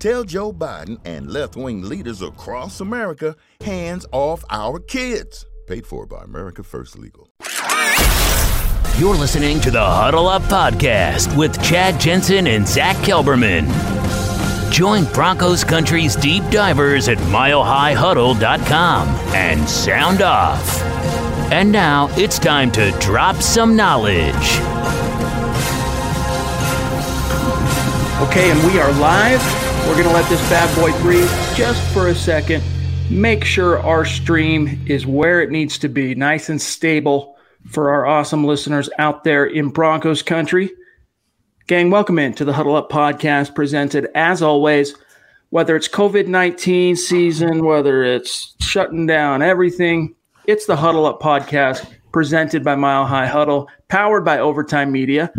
Tell Joe Biden and left-wing leaders across America, hands off our kids. Paid for by America First Legal. You're listening to the Huddle Up Podcast with Chad Jensen and Zach Kelberman. Join Broncos Country's deep divers at milehighhuddle.com and sound off. And now it's time to drop some knowledge. Okay, and we are live. We're going to let this bad boy breathe just for a second. Make sure our stream is where it needs to be, nice and stable. For our awesome listeners out there in Broncos country, gang, welcome in to the Huddle Up Podcast, presented, as always, whether it's COVID-19 season, whether it's shutting down everything, it's the Huddle Up Podcast, presented by Mile High Huddle, powered by Overtime Media.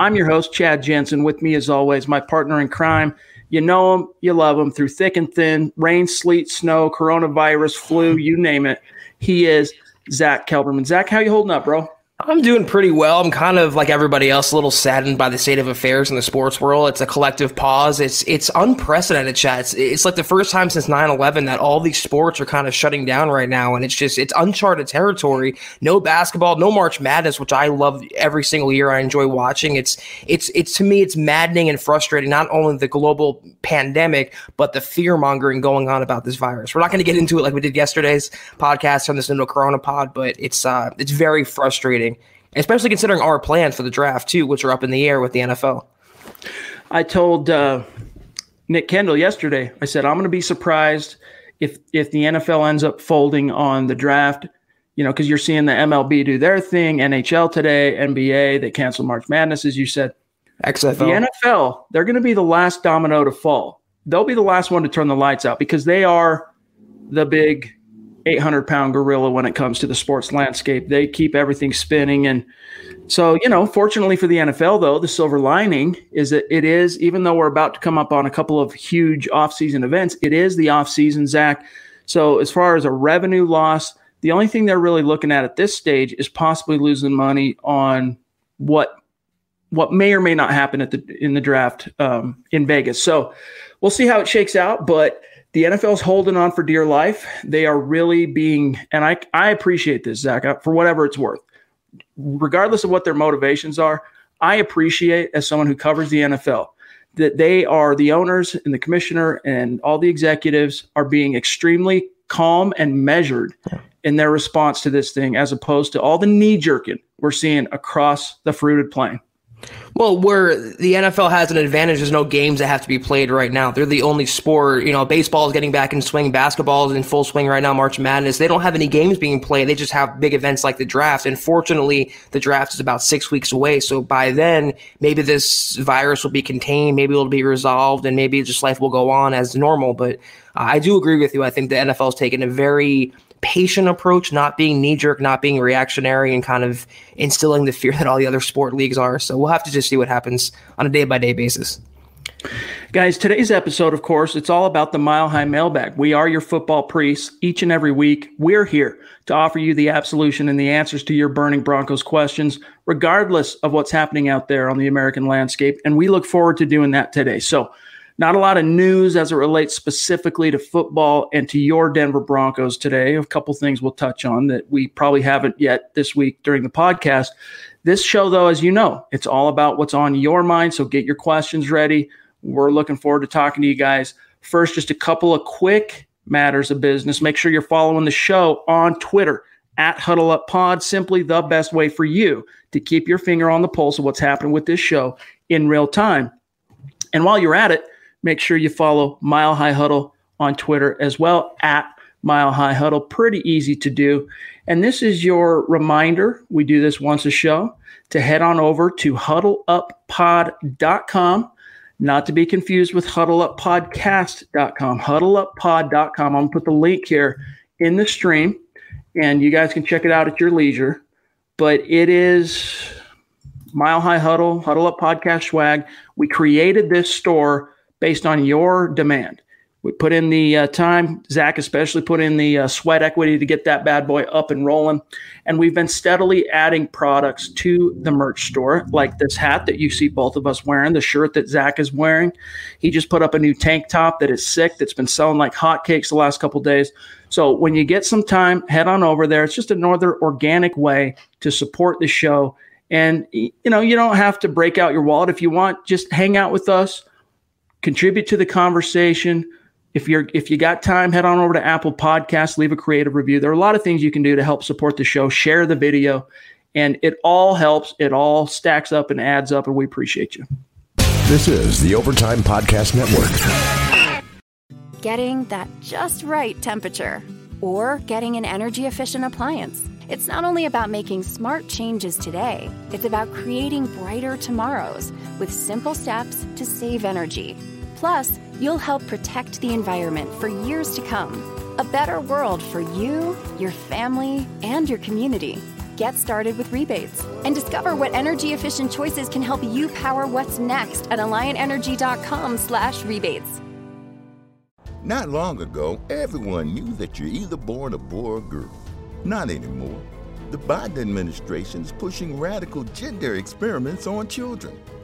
I'm your host, Chad Jensen. With me, as always, my partner in crime. You know him, you love him, through thick and thin, rain, sleet, snow, coronavirus, flu, you name it, he is Zach Kelberman. Zach, how you holding up, bro? I'm doing pretty well. I'm kind of like everybody else, a little saddened by the state of affairs in the sports world. It's a collective pause. It's unprecedented, Chad. It's like the first time since 9/11 that all these sports are kind of shutting down right now, and it's uncharted territory. No basketball, no March Madness, which I love every single year. I enjoy watching. It's to me, it's maddening and frustrating. Not only the global pandemic, but the fear mongering going on about this virus. We're not going to get into it like we did yesterday's podcast on this Corona pod, but it's very frustrating. Especially considering our plans for the draft, too, which are up in the air with the NFL. I told Nick Kendall yesterday, I said, I'm going to be surprised if the NFL ends up folding on the draft, you know, because you're seeing the MLB do their thing, NHL today, NBA, they canceled March Madness, as you said. XFL. The NFL, they're going to be the last domino to fall. They'll be the last one to turn the lights out because they are the big 800-pound gorilla when it comes to the sports landscape. They keep everything spinning. And so, you know, fortunately for the NFL, though, the silver lining is that it is, even though we're about to come up on a couple of huge offseason events, it is the offseason, Zach. So as far as a revenue loss, the only thing they're really looking at this stage is possibly losing money on what may or may not happen in the draft in Vegas. So we'll see how it shakes out, but the NFL's holding on for dear life. They are really being, and I appreciate this, Zach, for whatever it's worth. Regardless of what their motivations are, I appreciate, as someone who covers the NFL, that they are, the owners and the commissioner and all the executives are being extremely calm and measured in their response to this thing, as opposed to all the knee-jerking we're seeing across the fruited plain. Well, where the NFL has an advantage, there's no games that have to be played right now. They're the only sport, you know, baseball is getting back in swing, basketball is in full swing right now, March Madness. They don't have any games being played. They just have big events like the draft. And fortunately, the draft is about 6 weeks away. So by then, maybe this virus will be contained, maybe it'll be resolved, and maybe just life will go on as normal. But I do agree with you. I think the NFL has taken a very patient approach, not being knee-jerk, not being reactionary, and kind of instilling the fear that all the other sport leagues are. So we'll have to just see what happens on a day-by-day basis. Guys, today's episode, of course, it's all about the Mile High Mailbag. We are your football priests each and every week. We're here to offer you the absolution and the answers to your burning Broncos questions, regardless of what's happening out there on the American landscape. And we look forward to doing that today. So not a lot of news as it relates specifically to football and to your Denver Broncos today. A couple things we'll touch on that we probably haven't yet this week during the podcast. This show, though, as you know, it's all about what's on your mind. So get your questions ready. We're looking forward to talking to you guys. First, just a couple of quick matters of business. Make sure you're following the show on Twitter at Huddle Up Pod, simply the best way for you to keep your finger on the pulse of what's happening with this show in real time. And while you're at it, make sure you follow Mile High Huddle on Twitter as well, at Mile High Huddle. Pretty easy to do. And this is your reminder, we do this once a show, to head on over to huddleuppod.com. Not to be confused with huddleuppodcast.com, huddleuppod.com. I'm going to put the link here in the stream, and you guys can check it out at your leisure. But it is Mile High Huddle, Huddle Up Podcast swag. We created this store based on your demand. We put in the time. Zach especially put in the sweat equity to get that bad boy up and rolling. And we've been steadily adding products to the merch store, like this hat that you see both of us wearing, the shirt that Zach is wearing. He just put up a new tank top that is sick, that's been selling like hotcakes the last couple of days. So when you get some time, head on over there. It's just another organic way to support the show. And, you know, you don't have to break out your wallet if you want. Just hang out with us, contribute to the conversation. If you got time, head on over to Apple Podcasts, leave a creative review. There are a lot of things you can do to help support the show. Share the video, and it all helps. It all stacks up and adds up, and we appreciate you. This is the Overtime Podcast Network. Getting that just right temperature or getting an energy-efficient appliance. It's not only about making smart changes today, it's about creating brighter tomorrows with simple steps to save energy. Plus, you'll help protect the environment for years to come. A better world for you, your family, and your community. Get started with rebates and discover what energy-efficient choices can help you power what's next at AlliantEnergy.com/rebates. Not long ago, everyone knew that you're either born a boy or a girl. Not anymore. The Biden administration is pushing radical gender experiments on children,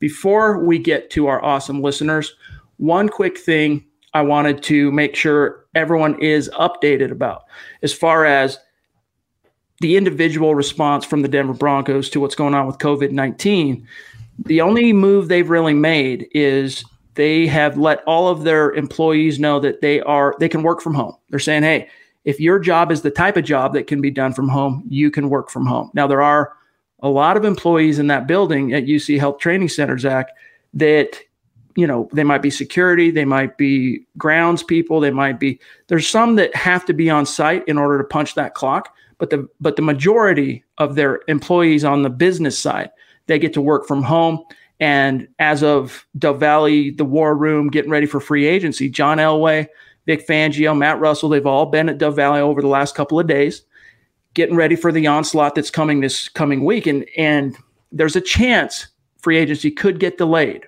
Before we get to our awesome listeners, one quick thing I wanted to make sure everyone is updated about as far as the individual response from the Denver Broncos to what's going on with COVID-19. The only move they've really made is they have let all of their employees know that they can work from home. They're saying, hey, if your job is the type of job that can be done from home, you can work from home. Now, there are a lot of employees in that building at UC Health Training Center, Zach, that, you know, they might be security, they might be grounds people, they might be, there's some that have to be on site in order to punch that clock, but the majority of their employees on the business side, they get to work from home. And as of Dove Valley, the War Room, getting ready for free agency, John Elway, Vic Fangio, Matt Russell, they've all been at Dove Valley over the last couple of days, getting ready for the onslaught that's coming this coming week. And there's a chance free agency could get delayed.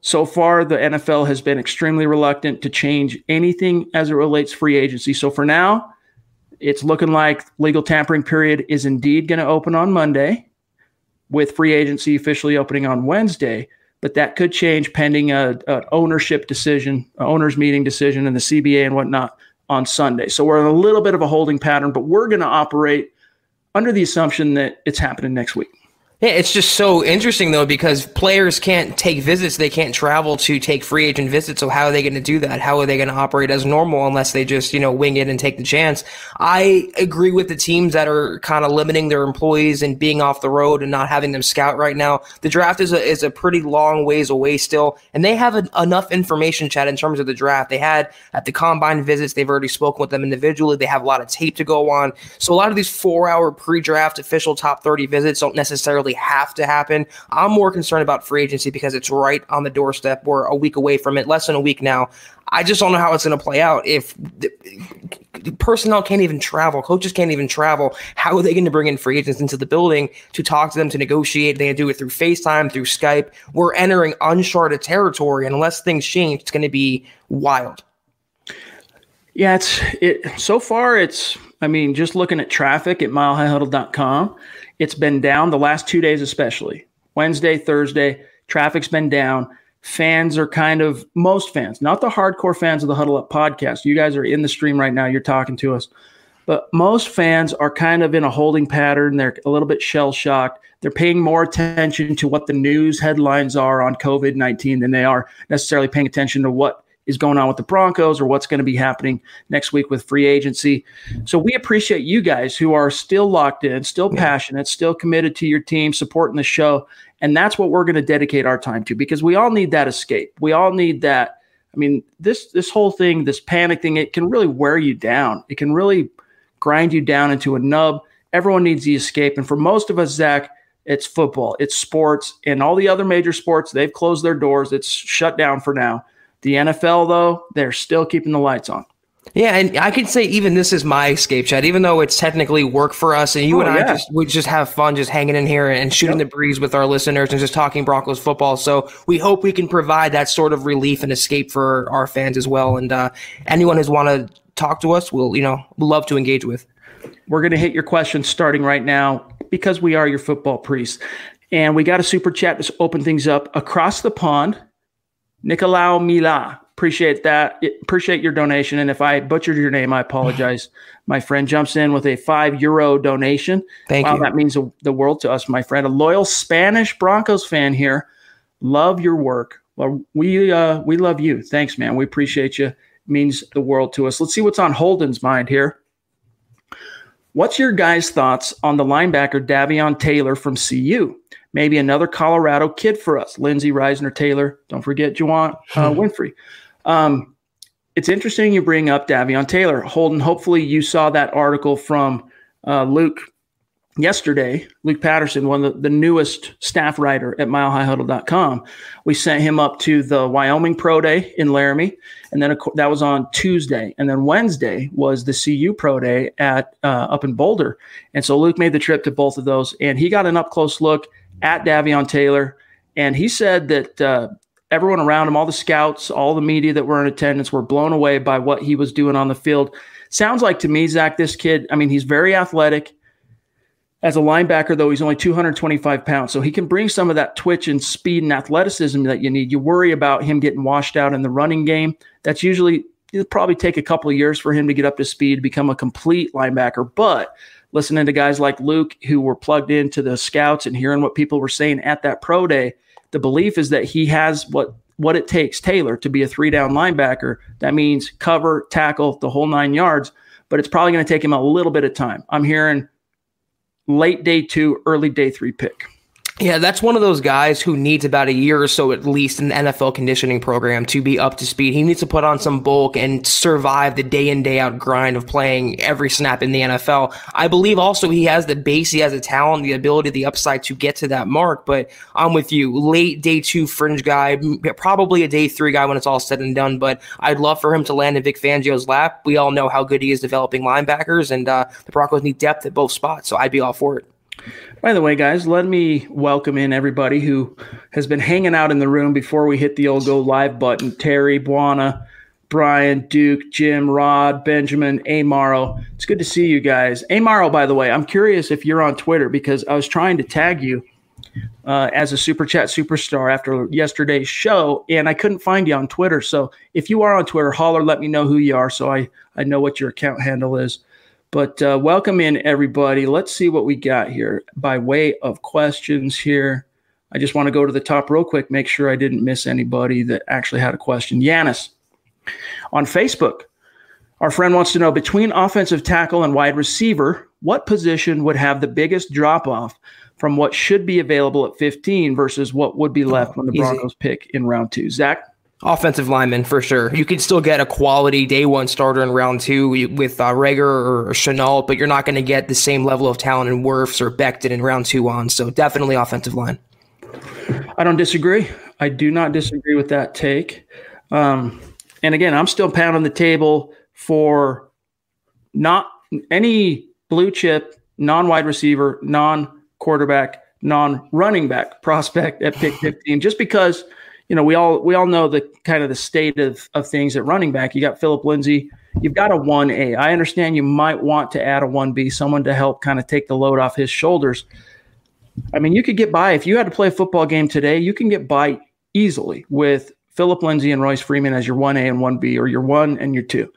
So far, the NFL has been extremely reluctant to change anything as it relates free agency. So for now, it's looking like legal tampering period is indeed going to open on Monday, with free agency officially opening on Wednesday. But that could change pending an ownership decision, an owners meeting decision, and the CBA and whatnot on Sunday. So we're in a little bit of a holding pattern, but we're going to operate under the assumption that it's happening next week. Yeah, it's just so interesting, though, because players can't take visits. They can't travel to take free agent visits. So how are they going to do that? How are they going to operate as normal unless they just, you know, wing it and take the chance? I agree with the teams that are kind of limiting their employees and being off the road and not having them scout right now. The draft is a pretty long ways away still, and they have enough information, Chad, in terms of the draft. They had at the combine visits, they've already spoken with them individually. They have a lot of tape to go on. So a lot of these 4-hour pre-draft official top 30 visits don't necessarily have to happen. I'm more concerned about free agency because it's right on the doorstep. We're a week away from it, less than a week now. I just don't know how it's going to play out. If the personnel can't even travel, coaches can't even travel, how are they going to bring in free agents into the building to talk to them, to negotiate? They're going to do it through FaceTime, through Skype. We're entering uncharted territory, and unless things change, it's going to be wild. Yeah, just looking at traffic at milehighhuddle.com, it's been down the last 2 days, especially Wednesday, Thursday. Traffic's been down. Fans are most fans, not the hardcore fans of the Huddle Up podcast. You guys are in the stream right now. You're talking to us. But most fans are kind of in a holding pattern. They're a little bit shell-shocked. They're paying more attention to what the news headlines are on COVID-19 than they are necessarily paying attention to what is going on with the Broncos or what's going to be happening next week with free agency. So we appreciate you guys who are still locked in, still passionate, still committed to your team, supporting the show. And that's what we're going to dedicate our time to, because we all need that escape. We all need that. I mean, this whole thing, this panic thing, it can really wear you down. It can really grind you down into a nub. Everyone needs the escape. And for most of us, Zach, it's football, it's sports, and all the other major sports, they've closed their doors. It's shut down for now. The NFL, though, they're still keeping the lights on. Yeah, and I could say even this is my escape, Chad, even though it's technically work for us. And we just have fun just hanging in here and shooting the breeze with our listeners and just talking Broncos football. So we hope we can provide that sort of relief and escape for our fans as well. And anyone who's want to talk to us, we'll love to engage with. We're going to hit your questions starting right now because we are your football priests. And we got a super chat to open things up across the pond. Nicolau Mila, appreciate that. Appreciate your donation. And if I butchered your name, I apologize. My friend jumps in with a €5 donation. Thank you. That means the world to us, my friend. A loyal Spanish Broncos fan here. Love your work. Well, we love you. Thanks, man. We appreciate you. It means the world to us. Let's see what's on Holden's mind here. What's your guys' thoughts on the linebacker Davion Taylor from CU? Maybe another Colorado kid for us. Lindsay, Reisner, Taylor. Don't forget Juwan Winfrey. It's interesting you bring up Davion Taylor. Holden, hopefully you saw that article from Luke yesterday. Luke Patterson, one of the newest staff writer at milehighhuddle.com. We sent him up to the Wyoming Pro Day in Laramie. And then that was on Tuesday. And then Wednesday was the CU Pro Day at up in Boulder. And so Luke made the trip to both of those. And he got an up-close look at Davion Taylor, and he said that everyone around him, all the scouts, all the media that were in attendance were blown away by what he was doing on the field. Sounds like to me, Zach, this kid, I mean, he's very athletic. As a linebacker, though, he's only 225 pounds, so he can bring some of that twitch and speed and athleticism that you need. You worry about him getting washed out in the running game. That's usually – it'll probably take a couple of years for him to get up to speed, become a complete linebacker, but – listening to guys like Luke who were plugged into the scouts and hearing what people were saying at that pro day, the belief is that he has what it takes, Taylor, to be a three-down linebacker. That means cover, tackle, the whole 9 yards, but it's probably going to take him a little bit of time. I'm hearing late day 2, early day 3 pick. Yeah, that's one of those guys who needs about a year or so at least in the NFL conditioning program to be up to speed. He needs to put on some bulk and survive the day in, day out grind of playing every snap in the NFL. I believe also he has the base, he has the talent, the ability, the upside to get to that mark, but I'm with you. Late day 2 fringe guy, probably a day 3 guy when it's all said and done, but I'd love for him to land in Vic Fangio's lap. We all know how good he is developing linebackers, and the Broncos need depth at both spots, so I'd be all for it. By the way, guys, let me welcome in everybody who has been hanging out in the room before we hit the old go live button. Terry, Buana, Brian, Duke, Jim, Rod, Benjamin, Amaro. It's good to see you guys. Amaro, by the way, I'm curious if you're on Twitter because I was trying to tag you as a Super Chat superstar after yesterday's show, and I couldn't find you on Twitter. So if you are on Twitter, holler, let me know who you are so I know what your account handle is. But welcome in, everybody. Let's see what we got here by way of questions here. I just want to go to the top real quick, make sure I didn't miss anybody that actually had a question. Yanis on Facebook, our friend wants to know, between offensive tackle and wide receiver, what position would have the biggest drop-off from what should be available at 15 versus what would be left when the Broncos pick in round two? Zach? Offensive lineman, for sure. You could still get a quality day one starter in round two with Rager or Shenault, but you're not going to get the same level of talent in Wirfs or Becton in round two on. So definitely offensive line. I don't disagree. I do not disagree with that take. And again, I'm still pounding the table for not any blue chip, non-wide receiver, non-quarterback, non-running back prospect at pick 15, just because – you know, we all know the kind of the state of things at running back. You got Philip Lindsay. You've got a 1A. I understand you might want to add a 1B, someone to help kind of take the load off his shoulders. I mean, you could get by. If you had to play a football game today, you can get by easily with Philip Lindsay and Royce Freeman as your 1A and 1B, or your 1 and your 2.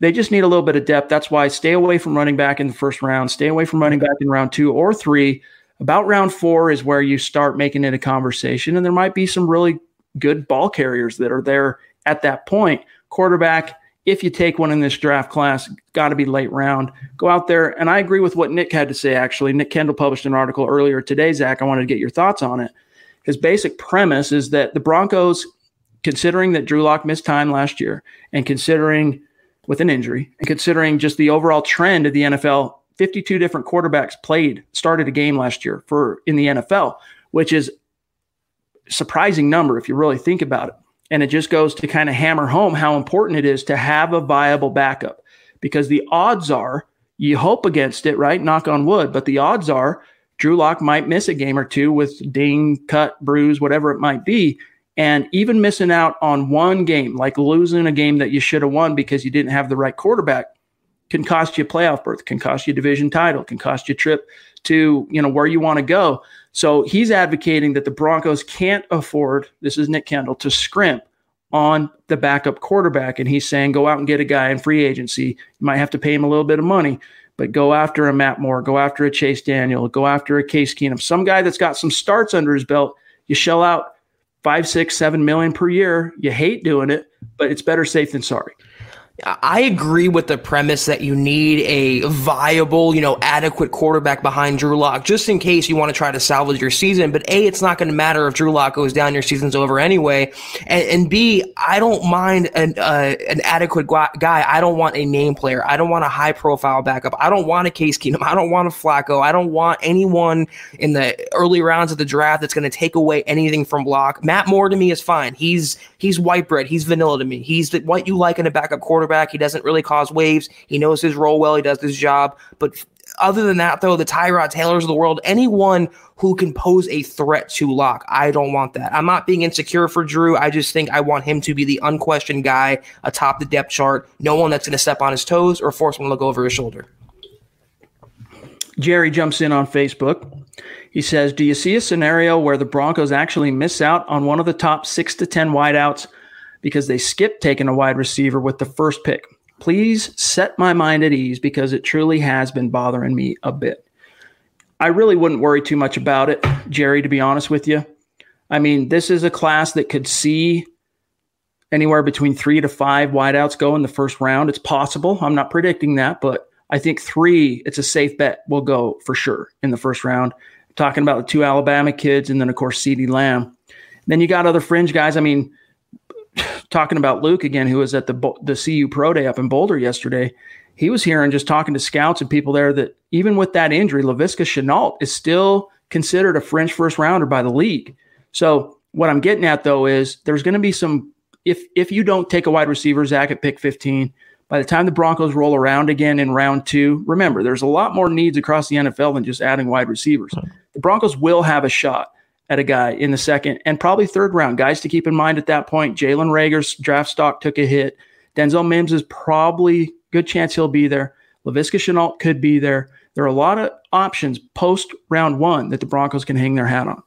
They just need a little bit of depth. That's why stay away from running back in the first round. Stay away from running back in round 2 or 3. About round 4 is where you start making it a conversation, and there might be some really good ball carriers that are there at that point. Quarterback, if you take one in this draft class, got to be late round. Go out there, and I agree with what Nick had to say, actually. Nick Kendall published an article earlier today, Zach. I wanted to get your thoughts on it. His basic premise is that the Broncos, considering that Drew Lock missed time last year, and considering with an injury, and considering just the overall trend of the NFL, 52 different quarterbacks started a game last year in the NFL, which is surprising number if you really think about it. And it just goes to kind of hammer home how important it is to have a viable backup, because the odds are, you hope against it, right? Knock on wood. But the odds are Drew Lock might miss a game or two with ding, cut, bruise, whatever it might be. And even missing out on one game, like losing a game that you should have won because you didn't have the right quarterback, can cost you a playoff berth, can cost you a division title, can cost you a trip to, you know, where you want to go. So he's advocating that the Broncos can't afford, this is Nick Kendall, to scrimp on the backup quarterback. And he's saying, go out and get a guy in free agency. You might have to pay him a little bit of money, but go after a Matt Moore, go after a Chase Daniel, go after a Case Keenum, some guy that's got some starts under his belt. You shell out $5, $6, $7 million per year. You hate doing it, but it's better safe than sorry. I agree with the premise that you need a viable, you know, adequate quarterback behind Drew Lock, just in case you want to try to salvage your season. But A, it's not going to matter if Drew Lock goes down, your season's over anyway. And B, I don't mind an adequate guy. I don't want a name player. I don't want a high profile backup. I don't want a Case Keenum. I don't want a Flacco. I don't want anyone in the early rounds of the draft that's going to take away anything from Lock. Matt Moore to me is fine. He's white bread. He's vanilla to me. He's what you like in a backup quarterback. He doesn't really cause waves. He knows his role well. He does his job. But other than that, though, the Tyrod Taylors of the world, anyone who can pose a threat to Lock, I don't want that. I'm not being insecure for Drew. I just think I want him to be the unquestioned guy atop the depth chart. No one that's going to step on his toes or force him to look over his shoulder. Jerry jumps in on Facebook. He says, do you see a scenario where the Broncos actually miss out on one of the top 6 to 10 wideouts because they skipped taking a wide receiver with the first pick? Please set my mind at ease, because it truly has been bothering me a bit. I really wouldn't worry too much about it, Jerry, to be honest with you. I mean, this is a class that could see anywhere between 3 to 5 wideouts go in the first round. It's possible. I'm not predicting that, but I think 3, it's a safe bet, will go for sure in the first round. I'm talking about the 2 Alabama kids and then, of course, CeeDee Lamb. Then you got other fringe guys. I mean, talking about Luke again, who was at the CU Pro Day up in Boulder yesterday, he was here and just talking to scouts and people there that even with that injury, Laviska Shenault is still considered a fringe first-rounder by the league. So what I'm getting at, though, is there's going to be some – if you don't take a wide receiver, Zach, at pick 15, by the time the Broncos roll around again in round 2, remember, there's a lot more needs across the NFL than just adding wide receivers. The Broncos will have a shot at a guy in the second and probably third round. Guys to keep in mind at that point, Jalen Rager's draft stock took a hit. Denzel Mims is probably good chance he'll be there. Laviska Shenault could be there. There are a lot of options post round 1 that the Broncos can hang their hat on.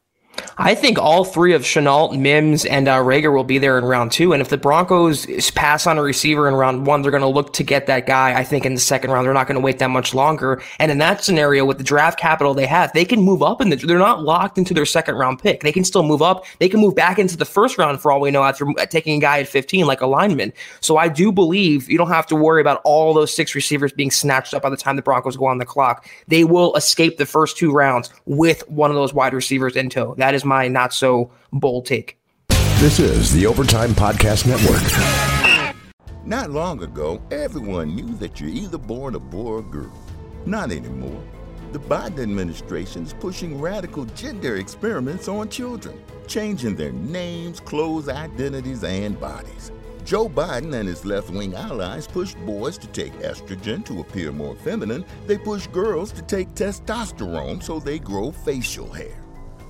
I think all three of Shenault, Mims, and Rager will be there in round two. And if the Broncos pass on a receiver in round one, they're going to look to get that guy, I think, in the second round. They're not going to wait that much longer. And in that scenario, with the draft capital they have, they can move up. They're not locked into their second-round pick. They can still move up. They can move back into the first round, for all we know, after taking a guy at 15, like a lineman. So I do believe you don't have to worry about all those six receivers being snatched up by the time the Broncos go on the clock. They will escape the first two rounds with one of those wide receivers in tow. That is my not-so-bold take. This is the Overtime Podcast Network. Not long ago, everyone knew that you're either born a boy or a girl. Not anymore. The Biden administration is pushing radical gender experiments on children, changing their names, clothes, identities, and bodies. Joe Biden and his left-wing allies push boys to take estrogen to appear more feminine. They push girls to take testosterone so they grow facial hair.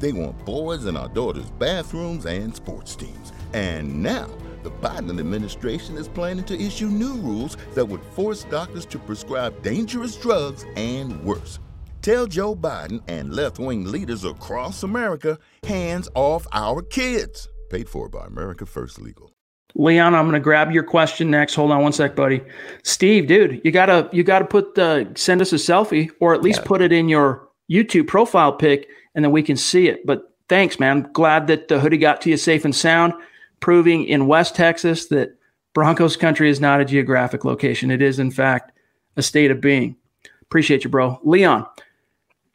They want boys in our daughters' bathrooms and sports teams. And now, the Biden administration is planning to issue new rules that would force doctors to prescribe dangerous drugs and worse. Tell Joe Biden and left-wing leaders across America, hands off our kids. Paid for by America First Legal. Leon, I'm going to grab your question next. Hold on one sec, buddy. Steve, dude, you gotta put send us a selfie, or at least put it in your YouTube profile pic, and then we can see it. But thanks, man. Glad that the hoodie got to you safe and sound, proving in West Texas that Broncos country is not a geographic location. It is, in fact, a state of being. Appreciate you, bro. Leon,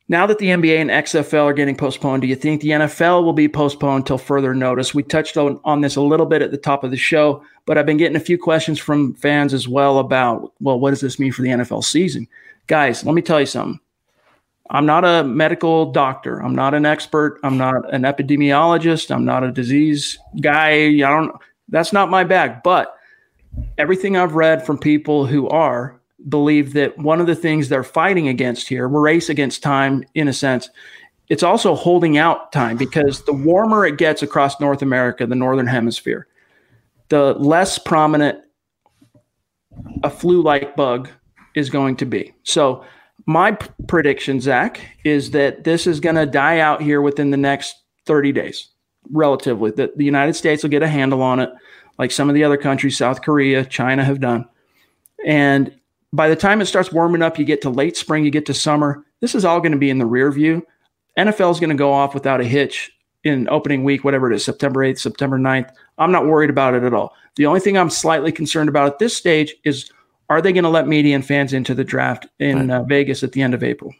now that the NBA and XFL are getting postponed, do you think the NFL will be postponed till further notice? We touched on this a little bit at the top of the show, but I've been getting a few questions from fans as well about, well, what does this mean for the NFL season? Guys, let me tell you something. I'm not a medical doctor. I'm not an expert. I'm not an epidemiologist. I'm not a disease guy. That's not my bag. But everything I've read from people who are believe that one of the things they're fighting against here, we're race against time in a sense. It's also holding out time, because the warmer it gets across North America, the Northern Hemisphere, the less prominent a flu-like bug is going to be. So my prediction, Zach, is that this is going to die out here within the next 30 days, relatively. That the United States will get a handle on it, like some of the other countries, South Korea, China have done. And by the time it starts warming up, you get to late spring, you get to summer, this is all going to be in the rear view. NFL is going to go off without a hitch in opening week, whatever it is, September 8th, September 9th. I'm not worried about it at all. The only thing I'm slightly concerned about at this stage is, are they going to let media and fans into the draft in Vegas at the end of April?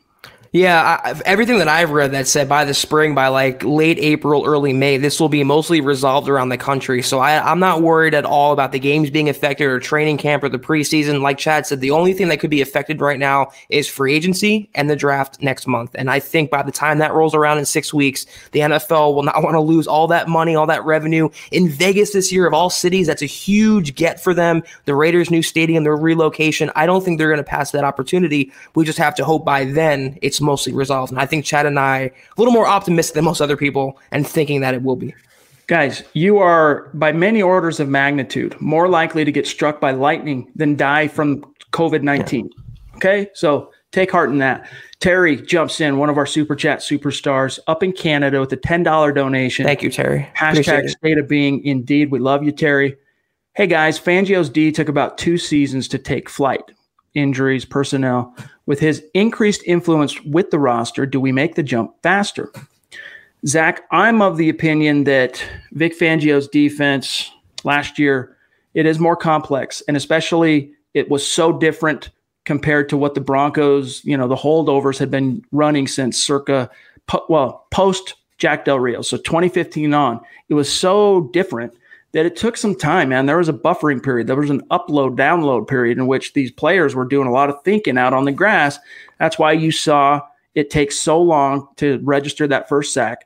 Yeah, everything that I've read that said by the spring, by like late April, early May, this will be mostly resolved around the country. So I'm not worried at all about the games being affected, or training camp, or the preseason. Like Chad said, the only thing that could be affected right now is free agency and the draft next month. And I think by the time that rolls around in 6 weeks, the NFL will not want to lose all that money, all that revenue. In Vegas this year, of all cities, that's a huge get for them. The Raiders' new stadium, their relocation, I don't think they're going to pass that opportunity. We just have to hope by then it's mostly resolved. And I think Chad and I are a little more optimistic than most other people and thinking that it will be. Guys, you are by many orders of magnitude more likely to get struck by lightning than die from COVID-19. Yeah. Okay. So take heart in that. Terry jumps in, one of our Super Chat superstars up in Canada with a $10 donation. Thank you, Terry. Hashtag state of being. Indeed. We love you, Terry. Hey, guys, Fangio's D took about 2 seasons to take flight. Injuries, personnel. With his increased influence with the roster, do we make the jump faster? Zach, I'm of the opinion that Vic Fangio's defense last year, it is more complex, and especially it was so different compared to what the Broncos, you know, the holdovers had been running since circa, post Jack Del Rio. So 2015 on, it was so different that it took some time, man. There was a buffering period. There was an upload, download period in which these players were doing a lot of thinking out on the grass. That's why you saw it take so long to register that first sack,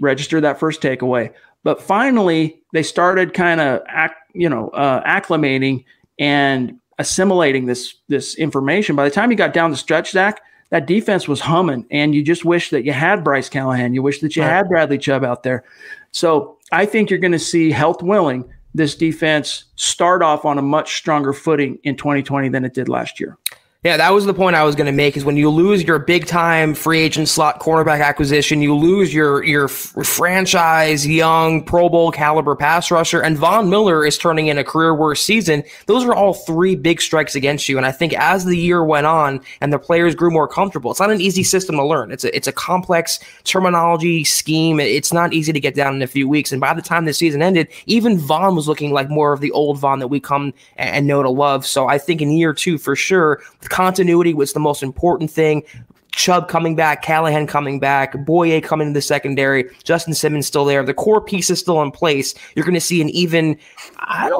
register that first takeaway. But finally, they started kind of, acclimating and assimilating this information. By the time you got down the stretch, Zach, that defense was humming, and you just wish that you had Bryce Callahan. You wish that you had Bradley Chubb out there. So I think you're going to see, health willing, this defense start off on a much stronger footing in 2020 than it did last year. Yeah, that was the point I was going to make, is when you lose your big-time free agent slot cornerback acquisition, you lose your franchise, young, Pro Bowl caliber pass rusher, and Von Miller is turning in a career-worst season. Those are all 3 big strikes against you, and I think as the year went on and the players grew more comfortable, it's not an easy system to learn. It's a complex terminology scheme. It's not easy to get down in a few weeks, and by the time the season ended, even Von was looking like more of the old Von that we come and know to love. So I think in year 2, for sure, continuity was the most important thing. Chubb coming back, Callahan coming back, Bouye coming to the secondary, Justin Simmons still there. The core piece is still in place. You're going to see an even,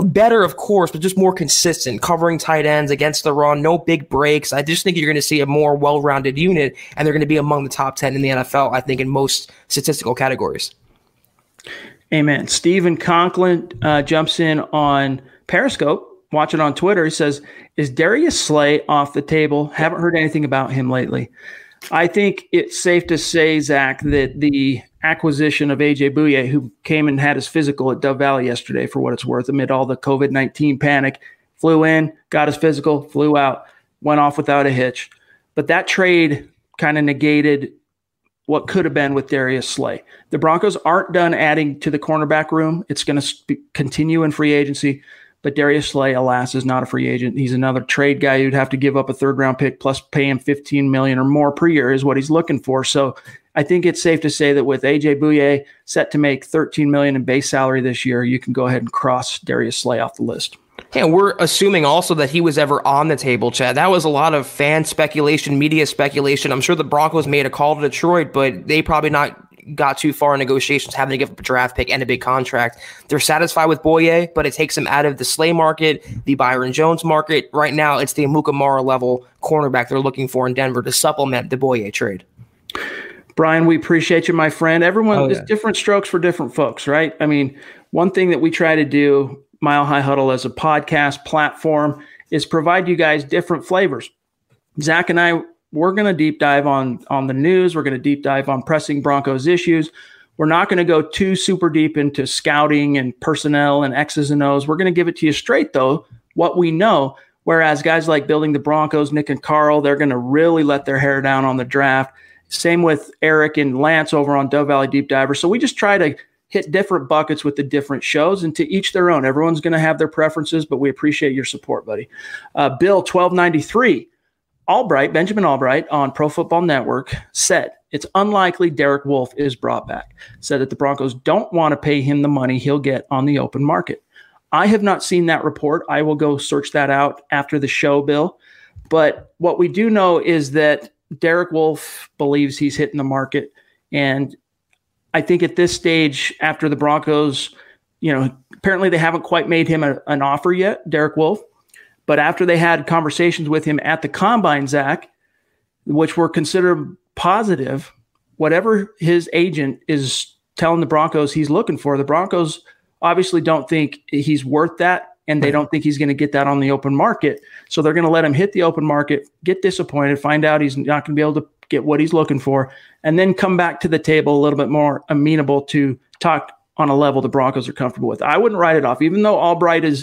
better, of course, but just more consistent covering tight ends against the run, no big breaks. I just think you're going to see a more well-rounded unit, and they're going to be among the top 10 in the NFL, I think, in most statistical categories. Amen. Stephen Conklin jumps in on Periscope. Watch it on Twitter. He says, is Darius Slay off the table? Haven't heard anything about him lately. I think it's safe to say, Zach, that the acquisition of A.J. Bouye, who came and had his physical at Dove Valley yesterday, for what it's worth, amid all the COVID-19 panic, flew in, got his physical, flew out, went off without a hitch. But that trade kind of negated what could have been with Darius Slay. The Broncos aren't done adding to the cornerback room. It's going to continue in free agency. But Darius Slay, alas, is not a free agent. He's another trade guy. You'd have to give up a 3rd-round pick plus pay him $15 million or more per year is what he's looking for. So I think it's safe to say that with A.J. Bouye set to make $13 million in base salary this year, you can go ahead and cross Darius Slay off the list. And we're assuming also that he was ever on the table, Chad. That was a lot of fan speculation, media speculation. I'm sure the Broncos made a call to Detroit, but they probably not got too far in negotiations, having to give up a draft pick and a big contract. They're satisfied with Bouye, but it takes them out of the Slay market, the Byron Jones market. Right now, it's the Amukamara level cornerback they're looking for in Denver to supplement the Bouye trade. Brian, we appreciate you, my friend. Everyone, it's different strokes for different folks, right? I mean, one thing that we try to do, Mile High Huddle as a podcast platform, is provide you guys different flavors. Zach and I, we're going to deep dive on the news. We're going to deep dive on pressing Broncos issues. We're not going to go too super deep into scouting and personnel and X's and O's. We're going to give it to you straight, though, what we know, whereas guys like Building the Broncos, Nick and Carl, they're going to really let their hair down on the draft. Same with Eric and Lance over on Dove Valley Deep Diver. So we just try to hit different buckets with the different shows, and to each their own. Everyone's going to have their preferences, but we appreciate your support, buddy. Bill 1293. Benjamin Albright on Pro Football Network said, it's unlikely Derek Wolfe is brought back. Said that the Broncos don't want to pay him the money he'll get on the open market. I have not seen that report. I will go search that out after the show, Bill. But what we do know is that Derek Wolfe believes he's hitting the market. And I think at this stage, after the Broncos, apparently they haven't quite made him an offer yet, Derek Wolfe. But after they had conversations with him at the Combine, Zach, which were considered positive, whatever his agent is telling the Broncos he's looking for, the Broncos obviously don't think he's worth that, and they don't think he's going to get that on the open market. So they're going to let him hit the open market, get disappointed, find out he's not going to be able to get what he's looking for, and then come back to the table a little bit more amenable to talk on a level the Broncos are comfortable with. I wouldn't write it off, even though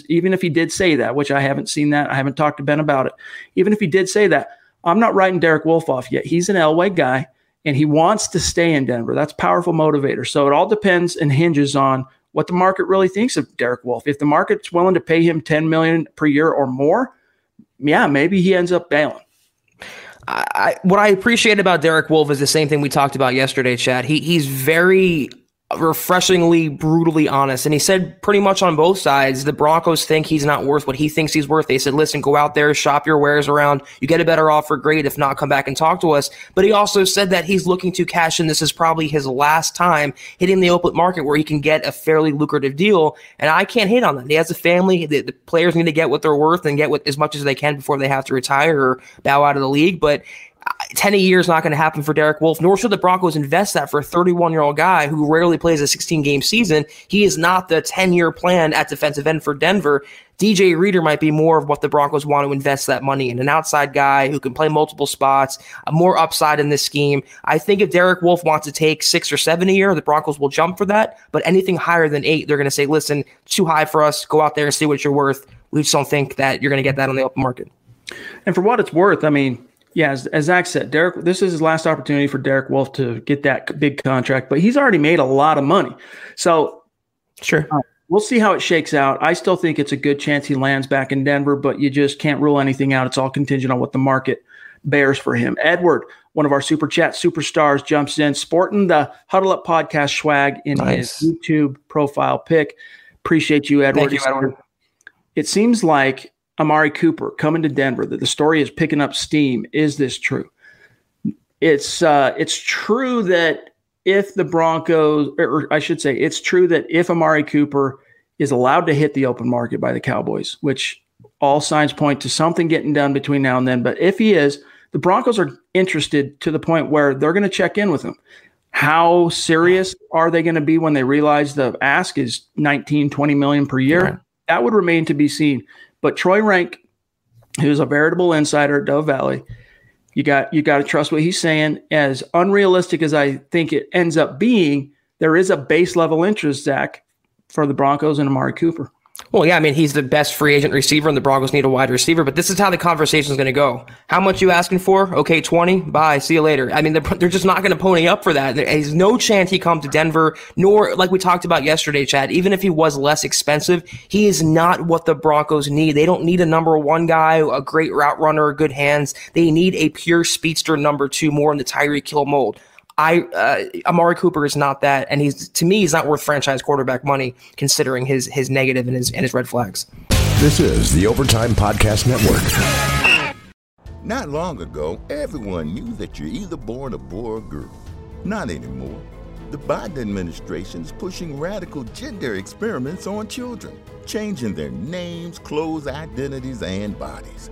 even if he did say that, which I haven't seen that, I haven't talked to Ben about it. Even if he did say that, I'm not writing Derek Wolfe off yet. He's an Elway guy, and he wants to stay in Denver. That's a powerful motivator. So it all depends and hinges on what the market really thinks of Derek Wolfe. If the market's willing to pay him $10 million per year or more, yeah, maybe he ends up bailing. What I appreciate about Derek Wolfe is the same thing we talked about yesterday, Chad. He's very refreshingly, brutally honest. And he said pretty much on both sides, the Broncos think he's not worth what he thinks he's worth. They said, listen, go out there, shop your wares around. You get a better offer, great. If not, come back and talk to us. But he also said that he's looking to cash in. This is probably his last time hitting the open market where he can get a fairly lucrative deal. And I can't hate on that. He has a family. The players need to get what they're worth and get what, as much as they can before they have to retire or bow out of the league. But 10 a year is not going to happen for Derek Wolfe, nor should the Broncos invest that for a 31-year-old guy who rarely plays a 16-game season. He is not the 10-year plan at defensive end for Denver. DJ Reader might be more of what the Broncos want to invest that money in, an outside guy who can play multiple spots, a more upside in this scheme. I think if Derek Wolfe wants to take 6 or 7 a year, the Broncos will jump for that, but anything higher than 8, they're going to say, listen, too high for us. Go out there and see what you're worth. We just don't think that you're going to get that on the open market. And for what it's worth, I mean, yeah, as Zach said, Derek, this is his last opportunity for Derek Wolfe to get that big contract, but he's already made a lot of money. So sure, we'll see how it shakes out. I still think it's a good chance he lands back in Denver, but you just can't rule anything out. It's all contingent on what the market bears for him. Edward, one of our Super Chat superstars, jumps in, sporting the Huddle Up Podcast swag in his YouTube profile pic. Appreciate you, Edward. Thank you, Edward. It seems like Amari Cooper coming to Denver, that the story is picking up steam. Is this true? It's true that if the Broncos, or I should say, it's true that if Amari Cooper is allowed to hit the open market by the Cowboys, which all signs point to something getting done between now and then, but if he is, the Broncos are interested to the point where they're going to check in with him. How serious are they going to be when they realize the ask is 19, 20 million per year? Right. That would remain to be seen. But Troy Rank, who's a veritable insider at Dove Valley, you got to trust what he's saying. As unrealistic as I think it ends up being, there is a base level interest, Zach, for the Broncos and Amari Cooper. Well, yeah, I mean, he's the best free agent receiver, and the Broncos need a wide receiver, but this is how the conversation is going to go. How much you asking for? Okay, 20. Bye. See you later. I mean, they're just not going to pony up for that. There's no chance he comes to Denver, nor, like we talked about yesterday, Chad, even if he was less expensive, he is not what the Broncos need. They don't need a number one guy, a great route runner, good hands. They need a pure speedster number two, more in the Tyreek Hill mold. Amari Cooper is not that, and he's not worth franchise quarterback money considering his negative and his red flags. This is the Overtime Podcast Network. Not long ago, everyone knew that you're either born a boy or a girl. Not anymore. The Biden administration is pushing radical gender experiments on children, changing their names, clothes, identities, and bodies.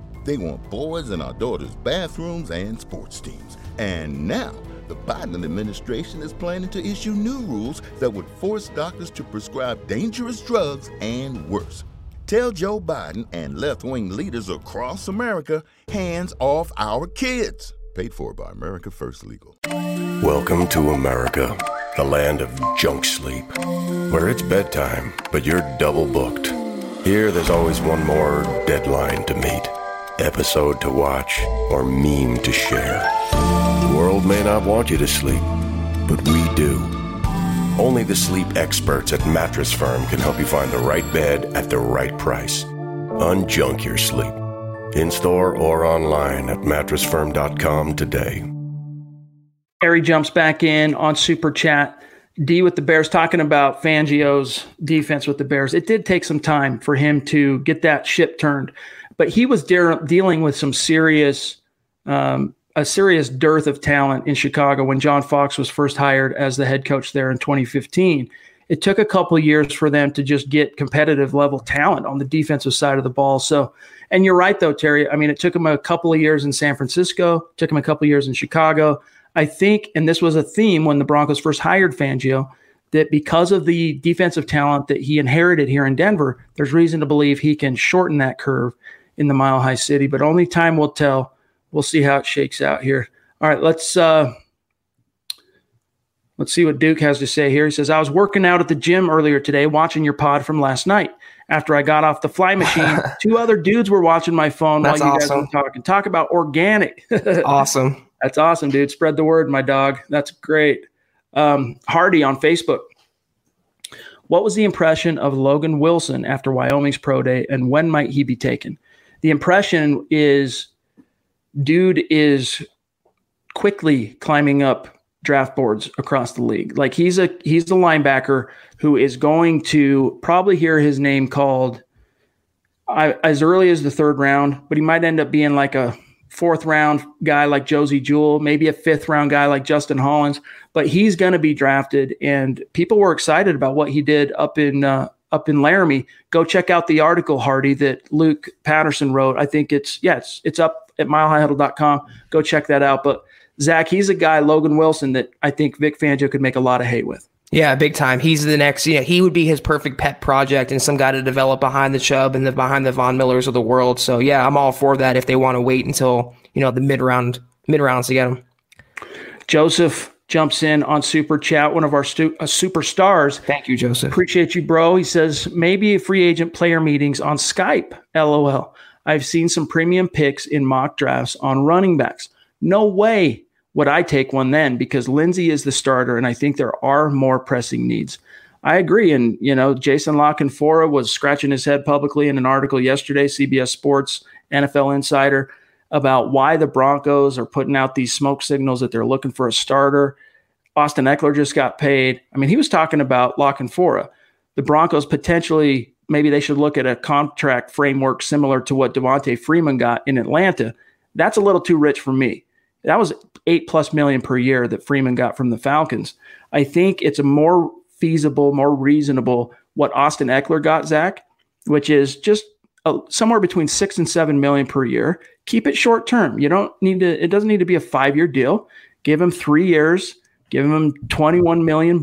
They want boys in our daughters' bathrooms and sports teams. And now, the Biden administration is planning to issue new rules that would force doctors to prescribe dangerous drugs and worse. Tell Joe Biden and left-wing leaders across America, hands off our kids. Paid for by America First Legal. Welcome to America, the land of junk sleep, where it's bedtime, but you're double booked. Here, there's always one more deadline to meet, episode to watch, or meme to share. The world may not want you to sleep, but we do. Only the sleep experts at Mattress Firm can help you find the right bed at the right price. Unjunk your sleep. In-store or online at mattressfirm.com today. Harry jumps back in on Super Chat. D with the Bears, talking about Fangio's defense with the Bears. It did take some time for him to get that ship turned, but he was dealing with some serious dearth of talent in Chicago when John Fox was first hired as the head coach there in 2015. It took a couple of years for them to just get competitive level talent on the defensive side of the ball. So, and you're right though, Terry. I mean, it took him a couple of years in San Francisco, took him a couple of years in Chicago. I think, and this was a theme when the Broncos first hired Fangio, that because of the defensive talent that he inherited here in Denver, there's reason to believe he can shorten that curve in the Mile High City. But only time will tell. We'll see how it shakes out here. All right, let's see what Duke has to say here. He says, I was working out at the gym earlier today watching your pod from last night. After I got off the fly machine, two other dudes were watching my phone while you guys were talking. Talk about organic. Awesome. That's awesome, dude. Spread the word, my dog. That's great. Hardy on Facebook. What was the impression of Logan Wilson after Wyoming's pro day, and when might he be taken? The impression is dude is quickly climbing up draft boards across the league. Like he's a linebacker who is going to probably hear his name called as early as the third round, but he might end up being like a fourth round guy like Josie Jewell, maybe a fifth round guy like Justin Hollins, but he's going to be drafted. And people were excited about what he did up in Laramie. Go check out the article, Hardy, that Luke Patterson wrote. I think it's up at milehighhuddle.com. Go check that out. But Zach, he's a guy, Logan Wilson, that I think Vic Fangio could make a lot of hay with. Yeah, big time. He's the next, he would be his perfect pet project and some guy to develop behind the Chubb and behind the Von Millers of the world. So yeah, I'm all for that if they want to wait until, the mid rounds to get him. Joseph jumps in on Super Chat, one of our superstars. Thank you, Joseph. Appreciate you, bro. He says, maybe free agent player meetings on Skype, LOL. I've seen some premium picks in mock drafts on running backs. No way would I take one then, because Lindsay is the starter, and I think there are more pressing needs. I agree. And, Jason Lockenfora was scratching his head publicly in an article yesterday, CBS Sports, NFL Insider, about why the Broncos are putting out these smoke signals that they're looking for a starter. Austin Eckler just got paid. I mean, he was talking about Lockenfora. The Broncos potentially, maybe they should look at a contract framework similar to what Devontae Freeman got in Atlanta. That's a little too rich for me. That was $8+ million per year that Freeman got from the Falcons. I think it's a more feasible, more reasonable what Austin Eckler got, Zach, which is just somewhere between $6 and $7 million per year. Keep it short term. It doesn't need to be a 5-year deal. Give him 3 years. Give him $21 million,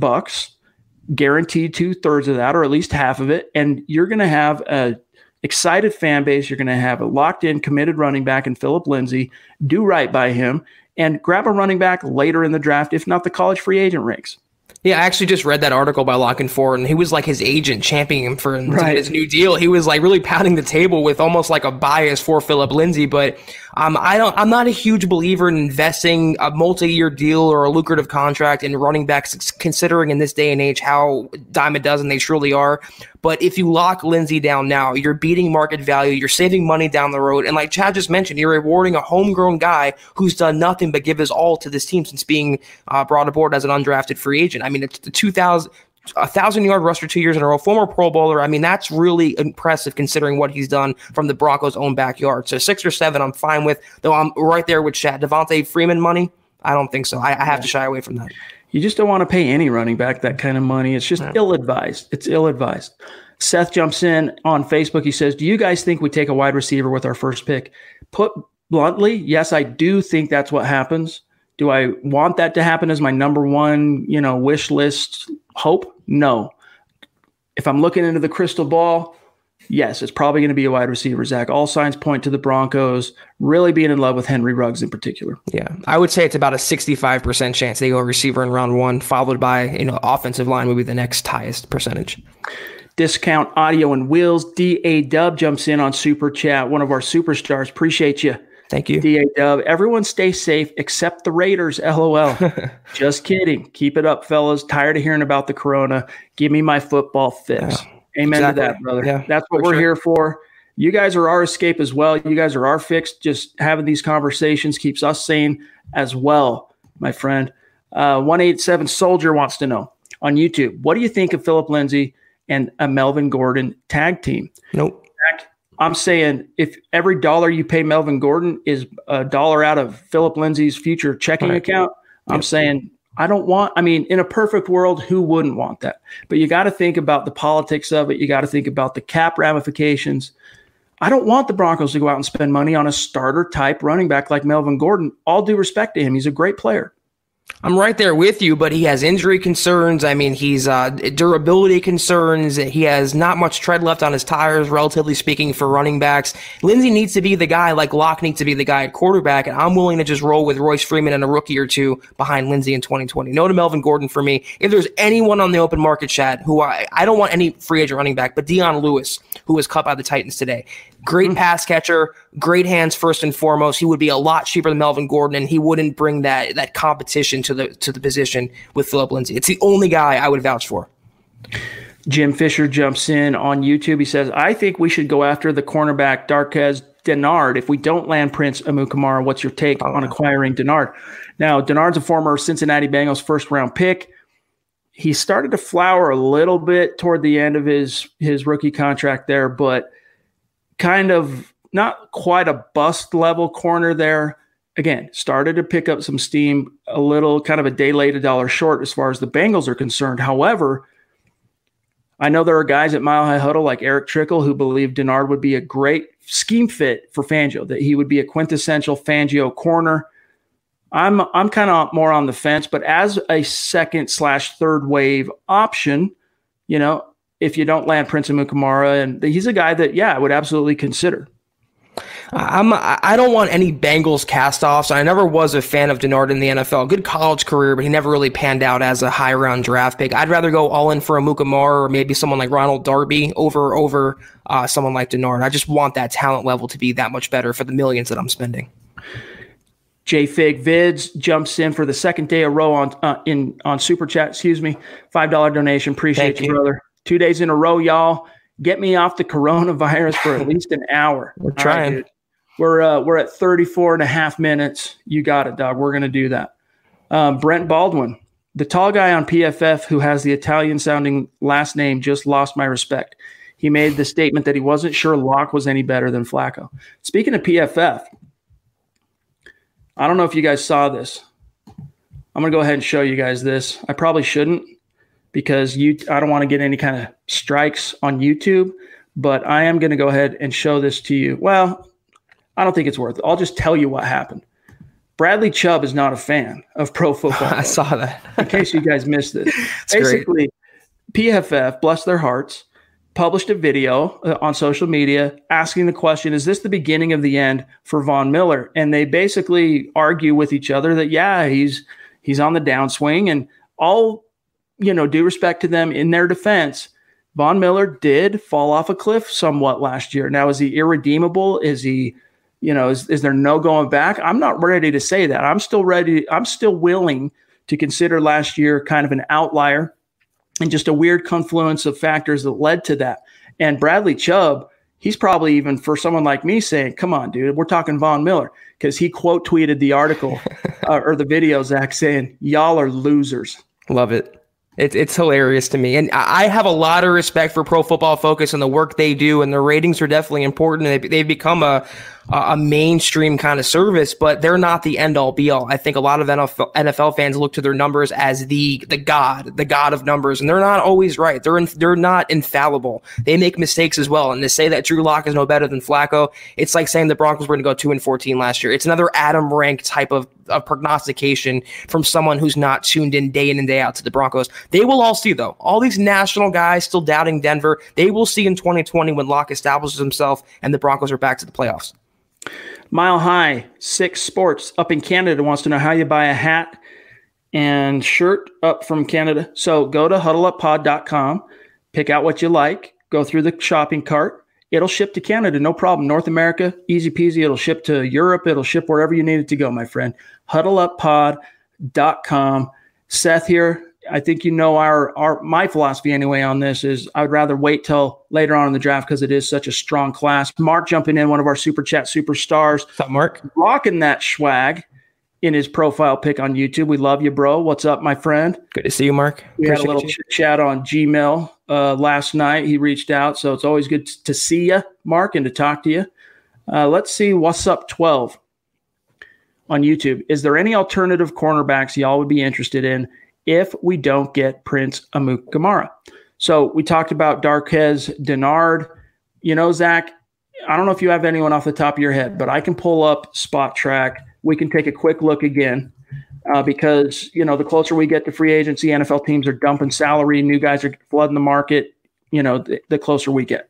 guaranteed 2/3 of that, or at least half of it, and you're going to have a excited fan base. You're going to have a locked-in, committed running back in Philip Lindsay. Do right by him and grab a running back later in the draft, if not the college free agent ranks. Yeah, I actually just read that article by Lockenford, and he was like his agent championing him for his new deal. He was like really pounding the table with almost like a bias for Philip Lindsay. But I'm not a huge believer in investing a multi-year deal or a lucrative contract in running backs, considering in this day and age how dime a dozen they truly are. But if you lock Lindsay down now, you're beating market value, you're saving money down the road, and like Chad just mentioned, you're rewarding a homegrown guy who's done nothing but give his all to this team since being brought aboard as an undrafted free agent. I mean, it's the 1,000-yard rusher 2 years in a row, former Pro Bowler. I mean, that's really impressive considering what he's done from the Broncos' own backyard. So 6 or 7 I'm fine with, though I'm right there with Chad. Devontae Freeman money? I don't think so. I have to shy away from that. You just don't want to pay any running back that kind of money. It's just ill-advised. It's ill-advised. Seth jumps in on Facebook. He says, do you guys think we take a wide receiver with our first pick? Put bluntly, yes, I do think that's what happens. Do I want that to happen as my number one, wish list hope? No. If I'm looking into the crystal ball, yes, it's probably going to be a wide receiver, Zach. All signs point to the Broncos really being in love with Henry Ruggs in particular. Yeah, I would say it's about a 65% chance they go receiver in round one, followed by offensive line would be the next highest percentage. Discount Audio and Wheels. DA-Dub jumps in on Super Chat, one of our superstars. Appreciate you. Thank you. DA-Dub. Everyone stay safe except the Raiders, LOL. Just kidding. Keep it up, fellas. Tired of hearing about the corona. Give me my football fix. Yeah. Amen to that, brother. Yeah, that's what we're here for. You guys are our escape as well. You guys are our fix. Just having these conversations keeps us sane as well, my friend. 187 Soldier wants to know on YouTube, what do you think of Philip Lindsay and a Melvin Gordon tag team? Nope. I'm saying if every dollar you pay Melvin Gordon is a dollar out of Philip Lindsay's future checking account, I'm saying – in a perfect world, who wouldn't want that? But you got to think about the politics of it. You got to think about the cap ramifications. I don't want the Broncos to go out and spend money on a starter type running back like Melvin Gordon. All due respect to him. He's a great player. I'm right there with you, but he has injury concerns. I mean, he's durability concerns. He has not much tread left on his tires, relatively speaking, for running backs. Lindsay needs to be the guy, like Lock needs to be the guy at quarterback, and I'm willing to just roll with Royce Freeman and a rookie or two behind Lindsay in 2020. No to Melvin Gordon for me. If there's anyone on the open market, Chad, who I don't want any free agent running back, but Dion Lewis, who was cut by the Titans today. Great pass catcher, great hands first and foremost. He would be a lot cheaper than Melvin Gordon, and he wouldn't bring that competition to the position with Philip Lindsay. It's the only guy I would vouch for. Jim Fisher jumps in on YouTube. He says, I think we should go after the cornerback Darquez Dennard. If we don't land Prince Amukamara, what's your take on acquiring Dennard? Now, Dennard's a former Cincinnati Bengals first-round pick. He started to flower a little bit toward the end of his rookie contract there, but kind of not quite a bust level corner there. Again, started to pick up some steam, a little kind of a day late, a dollar short as far as the Bengals are concerned. However, I know there are guys at Mile High Huddle like Eric Trickle who believe Dennard would be a great scheme fit for Fangio, that he would be a quintessential Fangio corner. I'm kind of more on the fence, but as a second/third wave option, you know, if you don't land Prince Amukamara, and he's a guy that, yeah, I would absolutely consider. I don't want any Bengals castoffs. I never was a fan of Dennard in the NFL. Good college career, but he never really panned out as a high-round draft pick. I'd rather go all in for Amukamara or maybe someone like Ronald Darby over someone like Dennard. I just want that talent level to be that much better for the millions that I'm spending. JFig Vids jumps in for the second day a row on Super Chat. Excuse me, $5 donation. Appreciate you, brother. 2 days in a row, y'all. Get me off the coronavirus for at least an hour. We're trying. Right, we're at 34 and a half minutes. You got it, dog. We're going to do that. Brent Baldwin, the tall guy on PFF who has the Italian-sounding last name, just lost my respect. He made the statement that he wasn't sure Locke was any better than Flacco. Speaking of PFF, I don't know if you guys saw this. I'm going to go ahead and show you guys this. I probably shouldn't, because I don't want to get any kind of strikes on YouTube, but I am going to go ahead and show this to you. Well, I don't think it's worth it. I'll just tell you what happened. Bradley Chubb is not a fan of Pro Football. I saw that. In case you guys missed this. Basically, great. PFF, bless their hearts, published a video on social media asking the question, is this the beginning of the end for Von Miller? And they basically argue with each other that, yeah, he's on the downswing, and all – you know, due respect to them, in their defense, Von Miller did fall off a cliff somewhat last year. Now, is he irredeemable? Is he, you know, is there no going back? I'm not ready to say that. I'm still ready. I'm still willing to consider last year kind of an outlier and just a weird confluence of factors that led to that. And Bradley Chubb, he's probably even, for someone like me, saying, come on, dude, we're talking Von Miller, because he quote tweeted the article or the video, Zach, saying, y'all are losers. Love it. It's hilarious to me. And I have a lot of respect for Pro Football Focus and the work they do, and their ratings are definitely important. They've become a mainstream kind of service, but they're not the end-all be-all. I think a lot of NFL fans look to their numbers as the god of numbers, and they're not always right. They're not infallible. They make mistakes as well. And to say that Drew Lock is no better than Flacco, it's like saying the Broncos were going to go 2-14 last year. It's another Adam Rank type of prognostication from someone who's not tuned in and day out to the Broncos. They will all see, though. All these national guys still doubting Denver, they will see in 2020 when Lock establishes himself and the Broncos are back to the playoffs. Mile High, 6 Sports up in Canada wants to know how you buy a hat and shirt up from Canada. So go to huddleuppod.com, pick out what you like, go through the shopping cart. It'll ship to Canada, no problem. North America, easy peasy. It'll ship to Europe. It'll ship wherever you need it to go, my friend. Huddleuppod.com. Seth here. I think you know my philosophy anyway on this is I would rather wait till later on in the draft because it is such a strong class. Mark jumping in, one of our Super Chat superstars. What's up, Mark? Rocking that swag in his profile pic on YouTube. We love you, bro. What's up, my friend? Good to see you, Mark. We had a little chat on Gmail last night. He reached out, so it's always good to see you, Mark, and to talk to you. Let's see. What's up, 12 on YouTube? Is there any alternative cornerbacks y'all would be interested in if we don't get Prince Amukamara? So we talked about Darquez Dennard. You know, Zach, I don't know if you have anyone off the top of your head, but I can pull up Spot Track. We can take a quick look again because, you know, the closer we get to free agency, NFL teams are dumping salary, new guys are flooding the market, you know, the closer we get.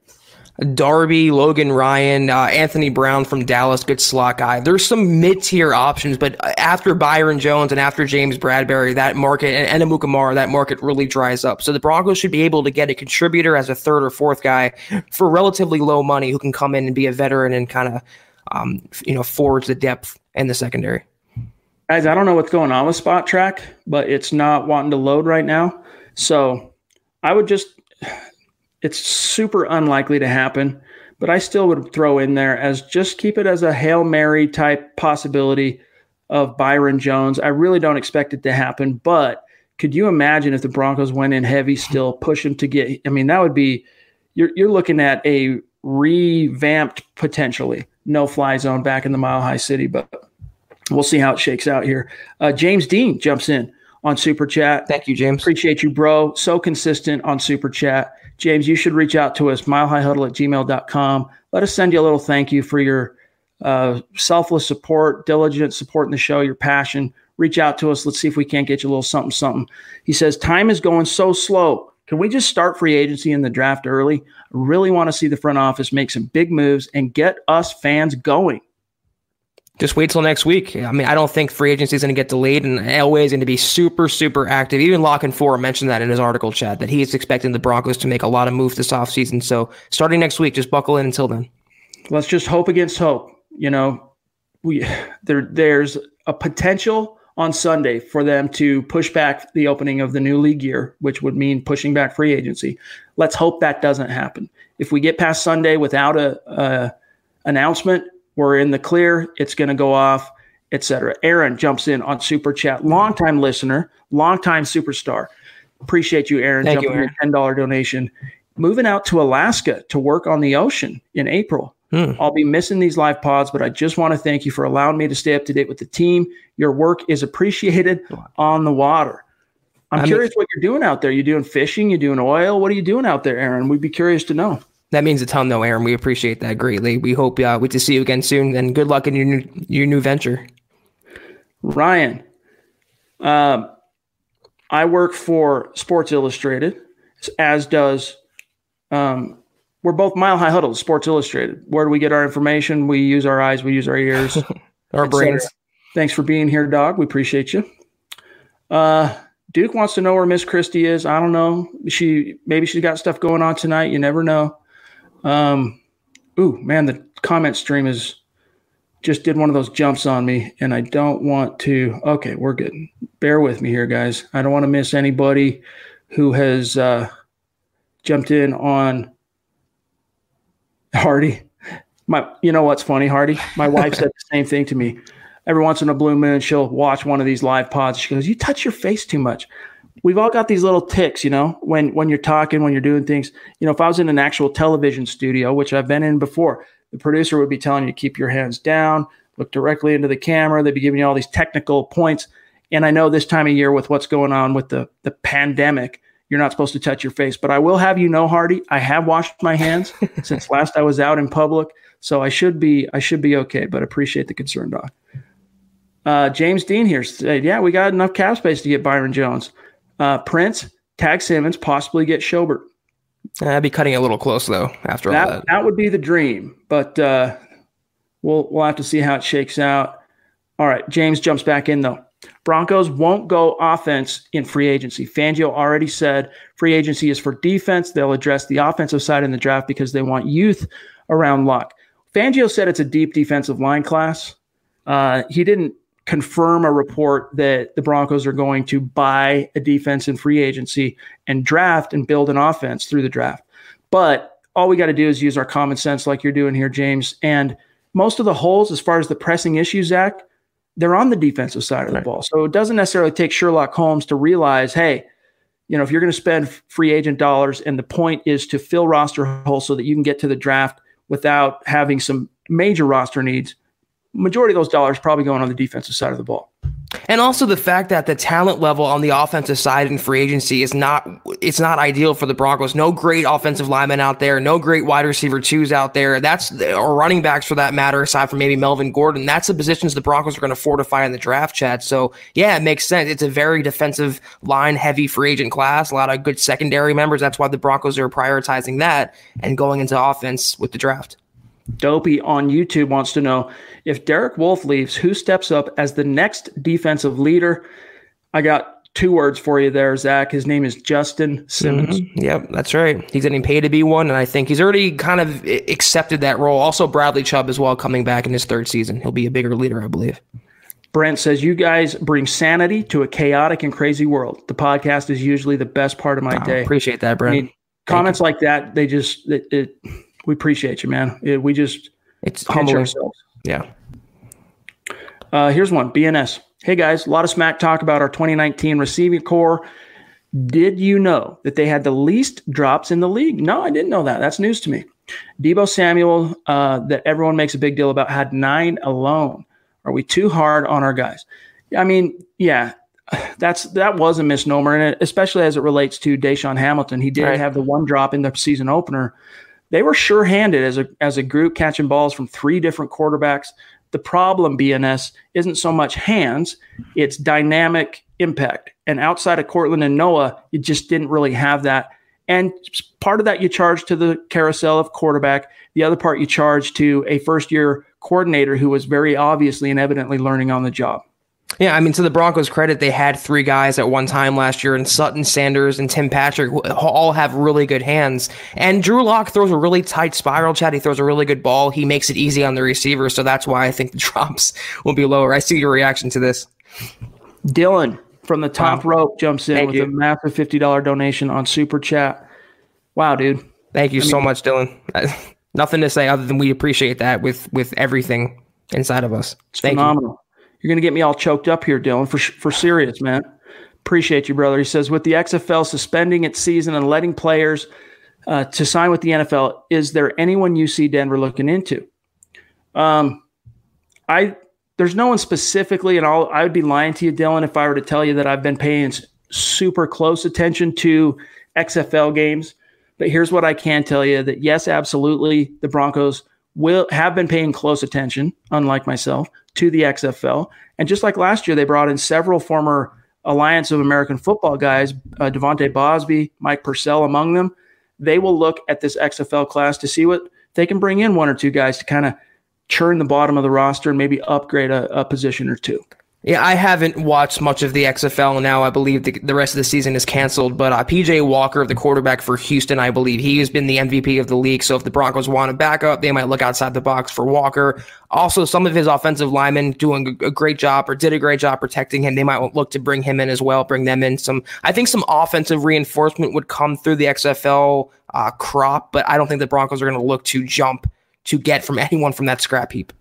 Darby, Logan Ryan, Anthony Brown from Dallas, good slot guy. There's some mid-tier options, but after Byron Jones and after James Bradbury, that market, and Amukamara, that market really dries up. So the Broncos should be able to get a contributor as a third or fourth guy for relatively low money who can come in and be a veteran and kind of, you know, forge the depth in the secondary. Guys, I don't know what's going on with Spot Track, but it's not wanting to load right now. So I would just... It's super unlikely to happen, but I still would throw in there as just keep it as a Hail Mary type possibility of Byron Jones. I really don't expect it to happen, but could you imagine if the Broncos went in heavy still, push him to get – I mean, that would be – you're looking at a revamped potentially no-fly zone back in the Mile High City, but we'll see how it shakes out here. James Dean jumps in on Super Chat. Thank you, James. Appreciate you, bro. So consistent on Super Chat. James, you should reach out to us, milehighhuddle@gmail.com. Let us send you a little thank you for your selfless support, diligent support in the show, your passion. Reach out to us. Let's see if we can't get you a little something, something. He says, time is going so slow. Can we just start free agency in the draft early? I really want to see the front office make some big moves and get us fans going. Just wait till next week. I mean, I don't think free agency is going to get delayed, and Elway is going to be super, super active. Even Lock and Four mentioned that in his article, Chad, that he is expecting the Broncos to make a lot of moves this offseason. So starting next week, just buckle in until then. Let's just hope against hope. You know, there's a potential on Sunday for them to push back the opening of the new league year, which would mean pushing back free agency. Let's hope that doesn't happen. If we get past Sunday without an announcement, we're in the clear. It's going to go off, et cetera. Aaron jumps in on Super Chat. Longtime listener, longtime superstar. Appreciate you, Aaron. Thank you, Aaron. Jumping in a $10 donation. Moving out to Alaska to work on the ocean in April. I'll be missing these live pods, but I just want to thank you for allowing me to stay up to date with the team. Your work is appreciated on the water. I'm curious what you're doing out there. You doing fishing? You doing oil? What are you doing out there, Aaron? We'd be curious to know. That means a ton, though, Aaron. We appreciate that greatly. We hope we to see you again soon, and good luck in your new venture. Ryan, I work for Sports Illustrated, as does we're both Mile High Huddle, Sports Illustrated. Where do we get our information? We use our eyes, we use our ears, our brains. Thanks for being here, dog. We appreciate you. Duke wants to know where Miss Christie is. I don't know. Maybe she's got stuff going on tonight. You never know. Ooh, man, the comment stream just did one of those jumps on me, and I don't want to. Okay, we're good. Bear with me here, guys. I don't want to miss anybody who has jumped in on Hardy. You know what's funny, Hardy? My wife said the same thing to me. Every once in a blue moon, she'll watch one of these live pods. She goes, "You touch your face too much." We've all got these little ticks, you know, when you're talking, when you're doing things. You know, if I was in an actual television studio, which I've been in before, the producer would be telling you to keep your hands down, look directly into the camera. They'd be giving you all these technical points. And I know this time of year with what's going on with the pandemic, you're not supposed to touch your face. But I will have you know, Hardy, I have washed my hands since last I was out in public. So I should be okay, but appreciate the concern, Doc. James Dean here said, yeah, we got enough cap space to get Byron Jones. Prince, tag Simmons, possibly get Schobert. I'd be cutting it a little close, though, after all that. That would be the dream, but we'll have to see how it shakes out. All right, James jumps back in, though. Broncos won't go offense in free agency. Fangio already said free agency is for defense. They'll address the offensive side in the draft because they want youth around Luck. Fangio said it's a deep defensive line class. He didn't confirm a report that the Broncos are going to buy a defense in free agency and draft and build an offense through the draft. But all we got to do is use our common sense like you're doing here, James. And most of the holes, as far as the pressing issues, Zach, they're on the defensive side of the ball. So it doesn't necessarily take Sherlock Holmes to realize, hey, you know, if you're going to spend free agent dollars and the point is to fill roster holes so that you can get to the draft without having some major roster needs, majority of those dollars probably going on the defensive side of the ball. And also the fact that the talent level on the offensive side in free agency is not ideal for the Broncos. No great offensive linemen out there, no great wide receiver twos out there. That's, or running backs for that matter, aside from maybe Melvin Gordon. That's the positions the Broncos are going to fortify in the draft, Chad. So yeah, it makes sense. It's a very defensive line heavy free agent class, a lot of good secondary members. That's why the Broncos are prioritizing that and going into offense with the draft. Dopey on YouTube wants to know, if Derek Wolfe leaves, who steps up as the next defensive leader? I got two words for you there, Zach. His name is Justin Simmons. Mm-hmm. Yep, that's right. He's getting paid to be one, and I think he's already kind of accepted that role. Also, Bradley Chubb as well, coming back in his third season. He'll be a bigger leader, I believe. Brent says, you guys bring sanity to a chaotic and crazy world. The podcast is usually the best part of my day. Appreciate that, Brent. I mean, comments like that, they just... We appreciate you, man. We just humble ourselves. Yeah. Here's one. BNS. Hey, guys. A lot of smack talk about our 2019 receiving corps. Did you know that they had the least drops in the league? No, I didn't know that. That's news to me. Debo Samuel, that everyone makes a big deal about, had 9 alone. Are we too hard on our guys? I mean, yeah. That was a misnomer, and especially as it relates to Deshaun Hamilton. He did have the one drop in the season opener. They were sure-handed as a group, catching balls from 3 different quarterbacks. The problem, BNS, isn't so much hands, it's dynamic impact. And outside of Cortland and Noah, you just didn't really have that. And part of that you charge to the carousel of quarterback. The other part you charge to a first-year coordinator who was very obviously and evidently learning on the job. Yeah, I mean, to the Broncos' credit, they had 3 guys at one time last year, and Sutton, Sanders, and Tim Patrick all have really good hands. And Drew Lock throws a really tight spiral, Chad. He throws a really good ball. He makes it easy on the receiver, so that's why I think the drops will be lower. I see your reaction to this. Dylan from the top rope jumps in with a massive $50 donation on Super Chat. Wow, dude. Thank you so much, Dylan. Nothing to say other than we appreciate that with everything inside of us. Thank you. Phenomenal. You're going to get me all choked up here, Dylan, for serious, man. Appreciate you, brother. He says, with the XFL suspending its season and letting players to sign with the NFL, is there anyone you see Denver looking into? There's no one specifically, and I would be lying to you, Dylan, if I were to tell you that I've been paying super close attention to XFL games. But here's what I can tell you, that yes, absolutely, the Broncos have been paying close attention, unlike myself, to the XFL. And just like last year, they brought in several former Alliance of American Football guys, Devontae Bosby, Mike Purcell among them. They will look at this XFL class to see what they can bring in 1 or 2 guys to kind of churn the bottom of the roster and maybe upgrade a position or two. Yeah, I haven't watched much of the XFL now. I believe the rest of the season is canceled, but P.J. Walker, the quarterback for Houston, I believe he has been the MVP of the league, so if the Broncos want a backup, they might look outside the box for Walker. Also, some of his offensive linemen doing a great job or did a great job protecting him. They might look to bring him in as well, bring them in. I think some offensive reinforcement would come through the XFL crop, but I don't think the Broncos are going to look to jump to get from anyone from that scrap heap.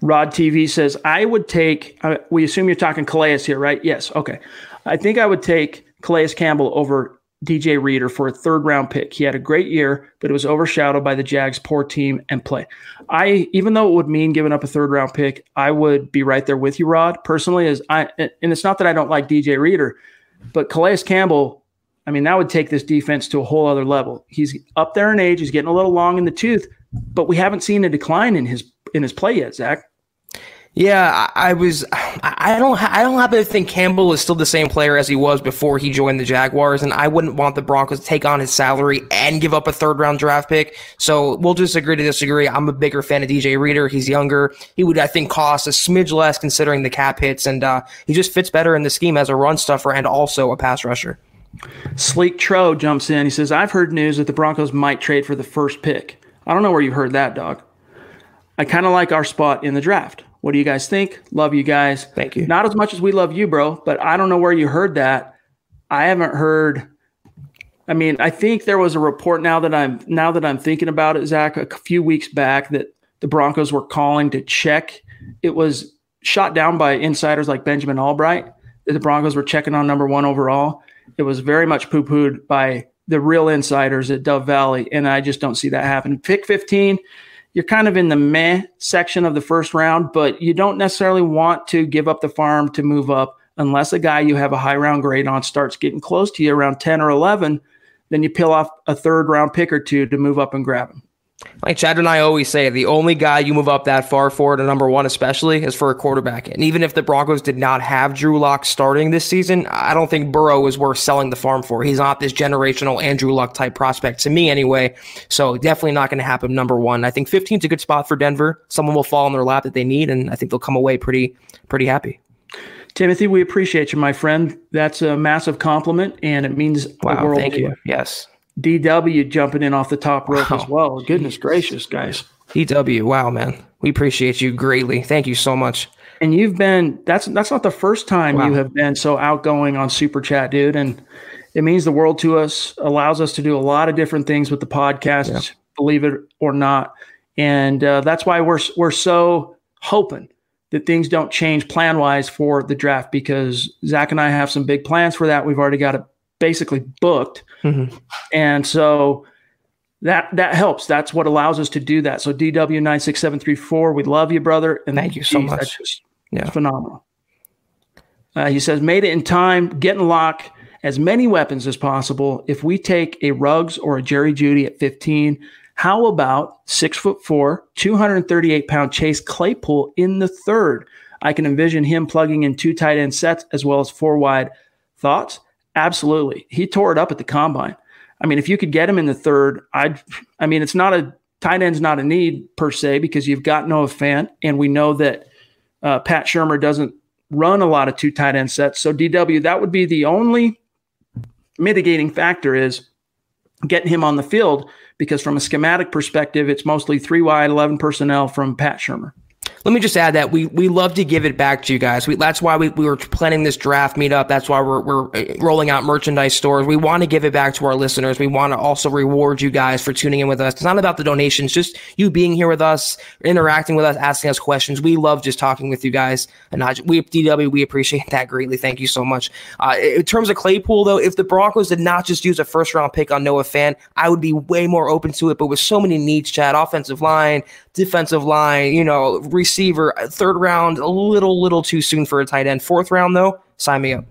Rod TV says, I would take, we assume you're talking Calais here, right? Yes. Okay. I think I would take Calais Campbell over DJ Reader for a 3rd round pick. He had a great year, but it was overshadowed by the Jags' poor team and play. Even though it would mean giving up a 3rd round pick, I would be right there with you, Rod. Personally, and it's not that I don't like DJ Reader, but Calais Campbell, I mean, that would take this defense to a whole other level. He's up there in age. He's getting a little long in the tooth, but we haven't seen a decline in his play yet, Zach. Yeah, I don't happen to think Campbell is still the same player as he was before he joined the Jaguars, and I wouldn't want the Broncos to take on his salary and give up a 3rd round draft pick. So we'll just agree to disagree. I'm a bigger fan of DJ Reader. He's younger. He would, I think, cost a smidge less considering the cap hits, and he just fits better in the scheme as a run stuffer and also a pass rusher. Sleek Tro jumps in. He says, I've heard news that the Broncos might trade for the 1st pick. I don't know where you heard that, dog. I kind of like our spot in the draft. What do you guys think? Love you guys. Thank you. Not as much as we love you, bro, but I don't know where you heard that. I haven't heard. I mean, I think there was a report now that I'm thinking about it, Zach, a few weeks back that the Broncos were calling to check. It was shot down by insiders like Benjamin Albright that the Broncos were checking on number 1 overall. It was very much poo-pooed by the real insiders at Dove Valley, and I just don't see that happen. Pick 15. you're kind of in the meh section of the first round, but you don't necessarily want to give up the farm to move up unless a guy you have a high round grade on starts getting close to you around 10 or 11, then you peel off a third round pick or two to move up and grab him. Like Chad and I always say, the only guy you move up that far for to number one, especially, is for a quarterback. And even if the Broncos did not have Drew Lock starting this season, I don't think Burrow is worth selling the farm for. He's not this generational Andrew Luck type prospect to me anyway. So definitely not going to happen number one. I think 15 is a good spot for Denver. Someone will fall in their lap that they need, and I think they'll come away pretty happy. Timothy, we appreciate you, my friend. That's a massive compliment, and it means the world. Thank you. Yes. DW jumping in off the top rope as well. Goodness gracious, guys. DW, wow, man. We appreciate you greatly. Thank you so much. And you've been – that's not the first time you have been so outgoing on Super Chat, dude. And it means the world to us, allows us to do a lot of different things with the podcast, believe it or not. And that's why we're so hoping that things don't change plan-wise for the draft, because Zach and I have some big plans for that. We've already got it basically booked. Mm-hmm. And so that helps. That's what allows us to do that. So DW96734, we love you, brother. And thank you so much. That's just phenomenal. He says, made it in time, get in Lock, as many weapons as possible. If we take a Ruggs or a Jerry Jeudy at 15, how about 6'4", 238-pound Chase Claypool in the third? I can envision him plugging in two tight end sets as well as four wide. Thoughts? Absolutely. He tore it up at the combine. I mean, if you could get him in the third, it's not a tight end's not a need per se, because you've got Noah Fant, and we know that Pat Shurmur doesn't run a lot of two tight end sets. So DW, that would be the only mitigating factor, is getting him on the field, because from a schematic perspective, it's mostly three wide, 11 personnel from Pat Shurmur. Let me just add that we love to give it back to you guys. That's why we were planning this draft meetup. That's why we're rolling out merchandise stores. We want to give it back to our listeners. We want to also reward you guys for tuning in with us. It's not about the donations, just you being here with us, interacting with us, asking us questions. We love just talking with you guys. And we appreciate that greatly. Thank you so much. In terms of Claypool, though, if the Broncos did not just use a first-round pick on Noah Fant, I would be way more open to it. But with so many needs, Chad, offensive line, defensive line, receiver, third round, a little too soon for a tight end. Fourth round, though, sign me up.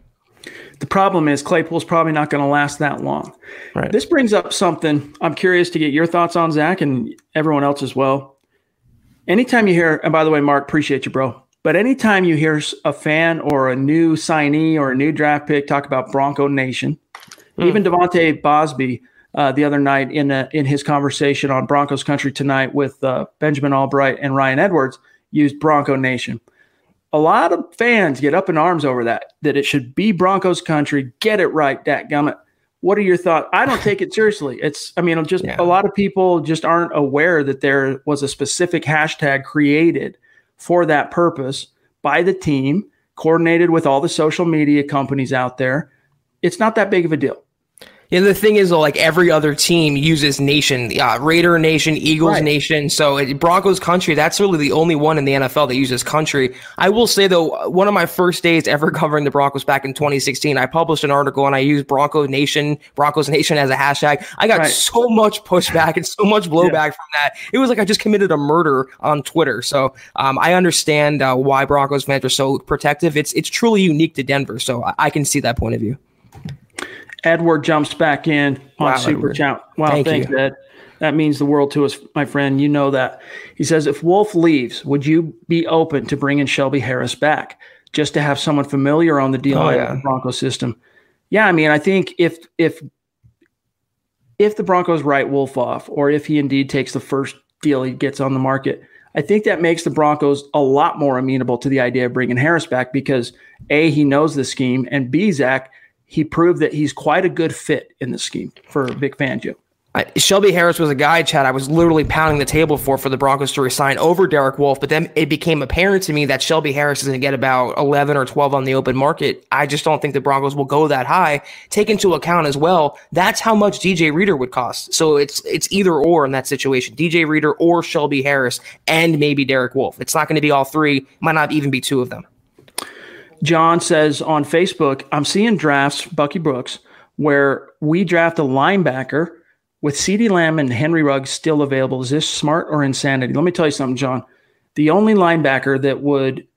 The problem is Claypool's probably not going to last that long. Right. This brings up something I'm curious to get your thoughts on, Zach, and everyone else as well. Anytime you hear, and by the way, Mark, appreciate you, bro, but anytime you hear a fan or a new signee or a new draft pick talk about Bronco Nation, even Devontae Bosby the other night in his conversation on Broncos Country Tonight with Benjamin Albright and Ryan Edwards used Bronco Nation. A lot of fans get up in arms over that it should be Broncos Country. Get it right, dadgummit. What are your thoughts? I don't take it seriously. A lot of people just aren't aware that there was a specific hashtag created for that purpose by the team, coordinated with all the social media companies out there. It's not that big of a deal. And the thing is, though, like every other team uses Nation, Raider Nation, Eagles Nation. So Broncos Country, that's really the only one in the NFL that uses country. I will say, though, one of my first days ever covering the Broncos back in 2016, I published an article and I used Broncos Nation as a hashtag. I got so much pushback and so much blowback from that. It was like I just committed a murder on Twitter. So I understand why Broncos fans are so protective. It's truly unique to Denver. So I can see that point of view. Edward jumps back in on Super Chat. Wow, thanks, Ed. That means the world to us, my friend. You know that. He says, if Wolf leaves, would you be open to bringing Shelby Harris back just to have someone familiar on the deal with the Broncos system? Yeah, I mean, I think if the Broncos write Wolf off, or if he indeed takes the first deal he gets on the market, I think that makes the Broncos a lot more amenable to the idea of bringing Harris back, because A, he knows the scheme, and B, Zach, he proved that he's quite a good fit in the scheme for Vic Fangio. Shelby Harris was a guy, Chad, I was literally pounding the table for the Broncos to resign over Derek Wolfe, but then it became apparent to me that Shelby Harris is going to get about 11 or 12 on the open market. I just don't think the Broncos will go that high. Take into account as well, that's how much DJ Reader would cost. So it's either or in that situation, DJ Reader or Shelby Harris and maybe Derek Wolfe. It's not going to be all three, might not even be two of them. John says on Facebook, I'm seeing drafts, Bucky Brooks, where we draft a linebacker with CeeDee Lamb and Henry Ruggs still available, is this smart or insanity? Let me tell you something, John. The only linebacker that would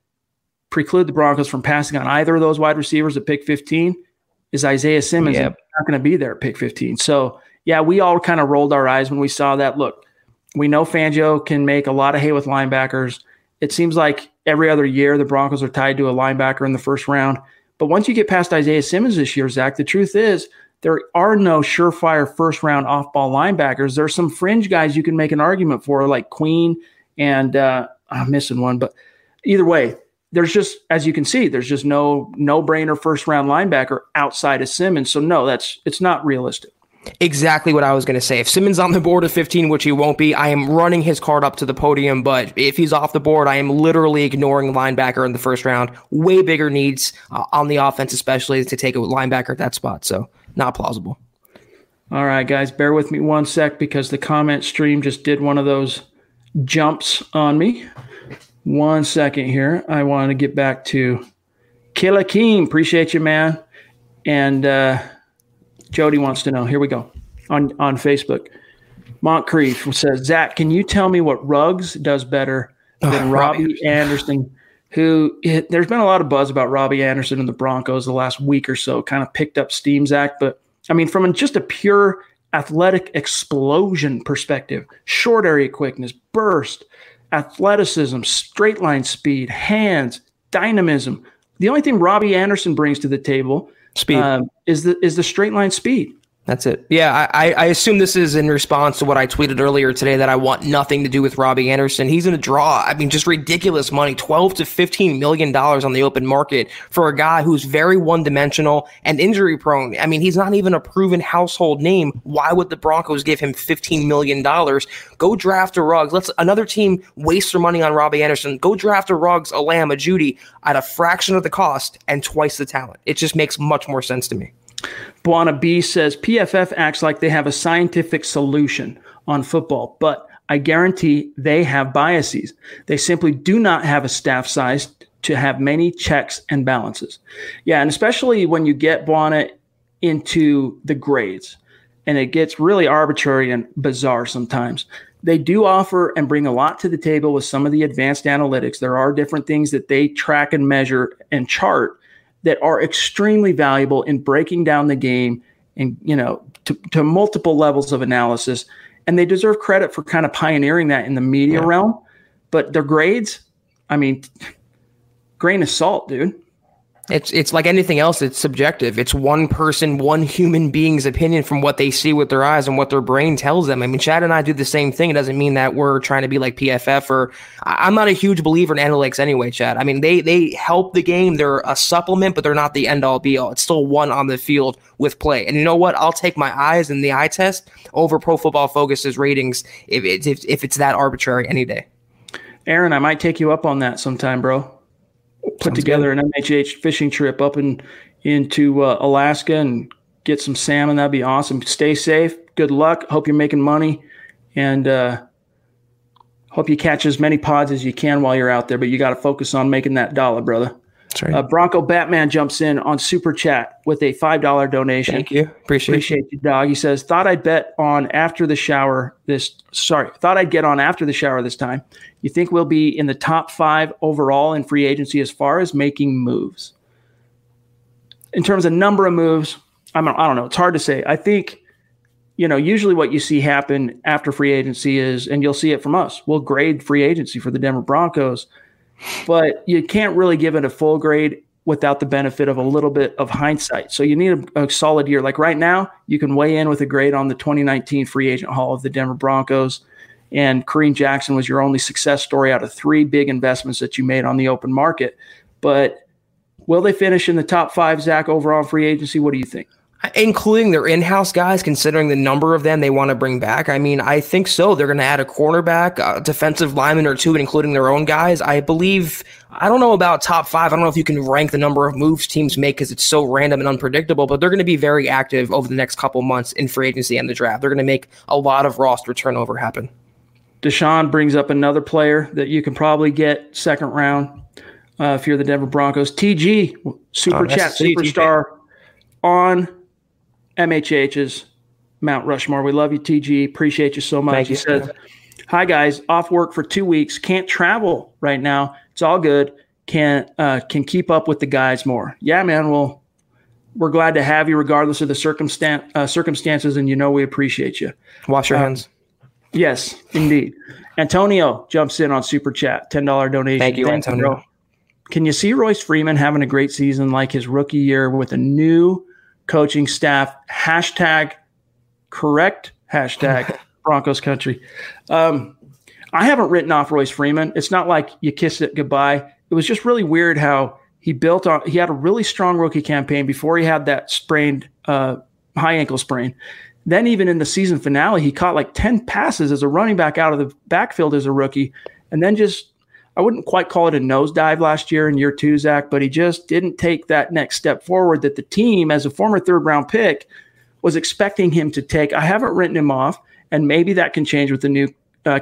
preclude the Broncos from passing on either of those wide receivers at pick 15 is Isaiah Simmons. Yep. And he's not going to be there at pick 15. So, yeah, we all kind of rolled our eyes when we saw that. Look, we know Fangio can make a lot of hay with linebackers. It seems like every other year the Broncos are tied to a linebacker in the first round. But once you get past Isaiah Simmons this year, Zach, the truth is there are no surefire first-round off-ball linebackers. There's some fringe guys you can make an argument for, like Queen and I'm missing one. But either way, there's just, as you can see, there's just no-brainer first-round linebacker outside of Simmons. So, no, it's not realistic. Exactly what I was going to say. If Simmons on the board at 15, which he won't be, I am running his card up to the podium. But if he's off the board, I am literally ignoring linebacker in the first round. Way bigger needs on the offense, especially to take a linebacker at that spot. So not plausible. All right, guys, bear with me one sec because the comment stream just did one of those jumps on me. One second here. I want to get back to Killer King. Appreciate you, man. And, Jody wants to know. Here we go. On Facebook, Moncrief says, Zach, can you tell me what Ruggs does better than Robbie Anderson? There's been a lot of buzz about Robbie Anderson and the Broncos the last week or so, kind of picked up steam, Zach. But, I mean, from just a pure athletic explosion perspective, short area quickness, burst, athleticism, straight line speed, hands, dynamism. The only thing Robbie Anderson brings to the table is the straight line speed. That's it. Yeah, I assume this is in response to what I tweeted earlier today that I want nothing to do with Robbie Anderson. He's in a draw. I mean, just ridiculous money, $12 to $15 million on the open market for a guy who's very one-dimensional and injury-prone. I mean, he's not even a proven household name. Why would the Broncos give him $15 million? Go draft a Ruggs. Let's another team waste their money on Robbie Anderson. Go draft a Ruggs, a Lamb, a Judy at a fraction of the cost and twice the talent. It just makes much more sense to me. Buana B says, PFF acts like they have a scientific solution on football, but I guarantee they have biases. They simply do not have a staff size to have many checks and balances. Yeah, and especially when you get, Buana, into the grades, and it gets really arbitrary and bizarre sometimes. They do offer and bring a lot to the table with some of the advanced analytics. There are different things that they track and measure and chart that are extremely valuable in breaking down the game and, you know, to multiple levels of analysis. And they deserve credit for kind of pioneering that in the media realm. But their grades, I mean, grain of salt, dude. It's like anything else. It's subjective. It's one person, one human being's opinion from what they see with their eyes and what their brain tells them. I mean, Chad and I do the same thing. It doesn't mean that we're trying to be like PFF or I'm not a huge believer in analytics anyway, Chad. I mean, they help the game. They're a supplement, but they're not the end all be all. It's still one on the field with play. And you know what? I'll take my eyes and the eye test over Pro Football Focus's ratings if it's that arbitrary any day. Aaron, I might take you up on that sometime, bro. Put Sounds together good. An MHH fishing trip up into Alaska and get some salmon. That'd be awesome. Stay safe. Good luck. Hope you're making money, and hope you catch as many pods as you can while you're out there. But you got to focus on making that dollar, brother. That's right. Bronco Batman jumps in on Super Chat with a $5 donation. Thank you. Appreciate you, dog. He says, thought I'd get on after the shower this time. You think we'll be in the top 5 overall in free agency as far as making moves? In terms of number of moves, I don't know. It's hard to say. I think, you know, usually what you see happen after free agency is, and you'll see it from us, we'll grade free agency for the Denver Broncos. But you can't really give it a full grade without the benefit of a little bit of hindsight. So you need a solid year. Like right now, you can weigh in with a grade on the 2019 free agent haul of the Denver Broncos. And Kareem Jackson was your only success story out of 3 big investments that you made on the open market. But will they finish in the top 5, Zach, overall free agency? What do you think? Including their in-house guys, considering the number of them they want to bring back. I mean, I think so. They're going to add a cornerback, a defensive lineman or 2, including their own guys. I believe, I don't know about top 5. I don't know if you can rank the number of moves teams make because it's so random and unpredictable, but they're going to be very active over the next couple months in free agency and the draft. They're going to make a lot of roster turnover happen. Deshaun brings up another player that you can probably get second round if you're the Denver Broncos. TG, Super Chat, Superstar on MHH's Mount Rushmore. We love you, TG. Appreciate you so much. Thank you. He says, hi, guys. Off work for 2 weeks. Can't travel right now. It's all good. Can keep up with the guys more. Yeah, man. Well, we're glad to have you regardless of the circumstances, and we appreciate you. Wash your hands. Yes, indeed. Antonio jumps in on Super Chat, $10 donation. Thank you, Antonio. Bro. Can you see Royce Freeman having a great season like his rookie year with a new coaching staff? Hashtag correct. Hashtag Broncos country. I haven't written off Royce Freeman. It's not like you kiss it goodbye. It was just really weird how he had a really strong rookie campaign before he had that sprained high ankle sprain. Then even in the season finale, he caught like 10 passes as a running back out of the backfield as a rookie. And then I wouldn't quite call it a nosedive last year in year two, Zach, but he just didn't take that next step forward that the team, as a former third-round pick, was expecting him to take. I haven't written him off, and maybe that can change with the new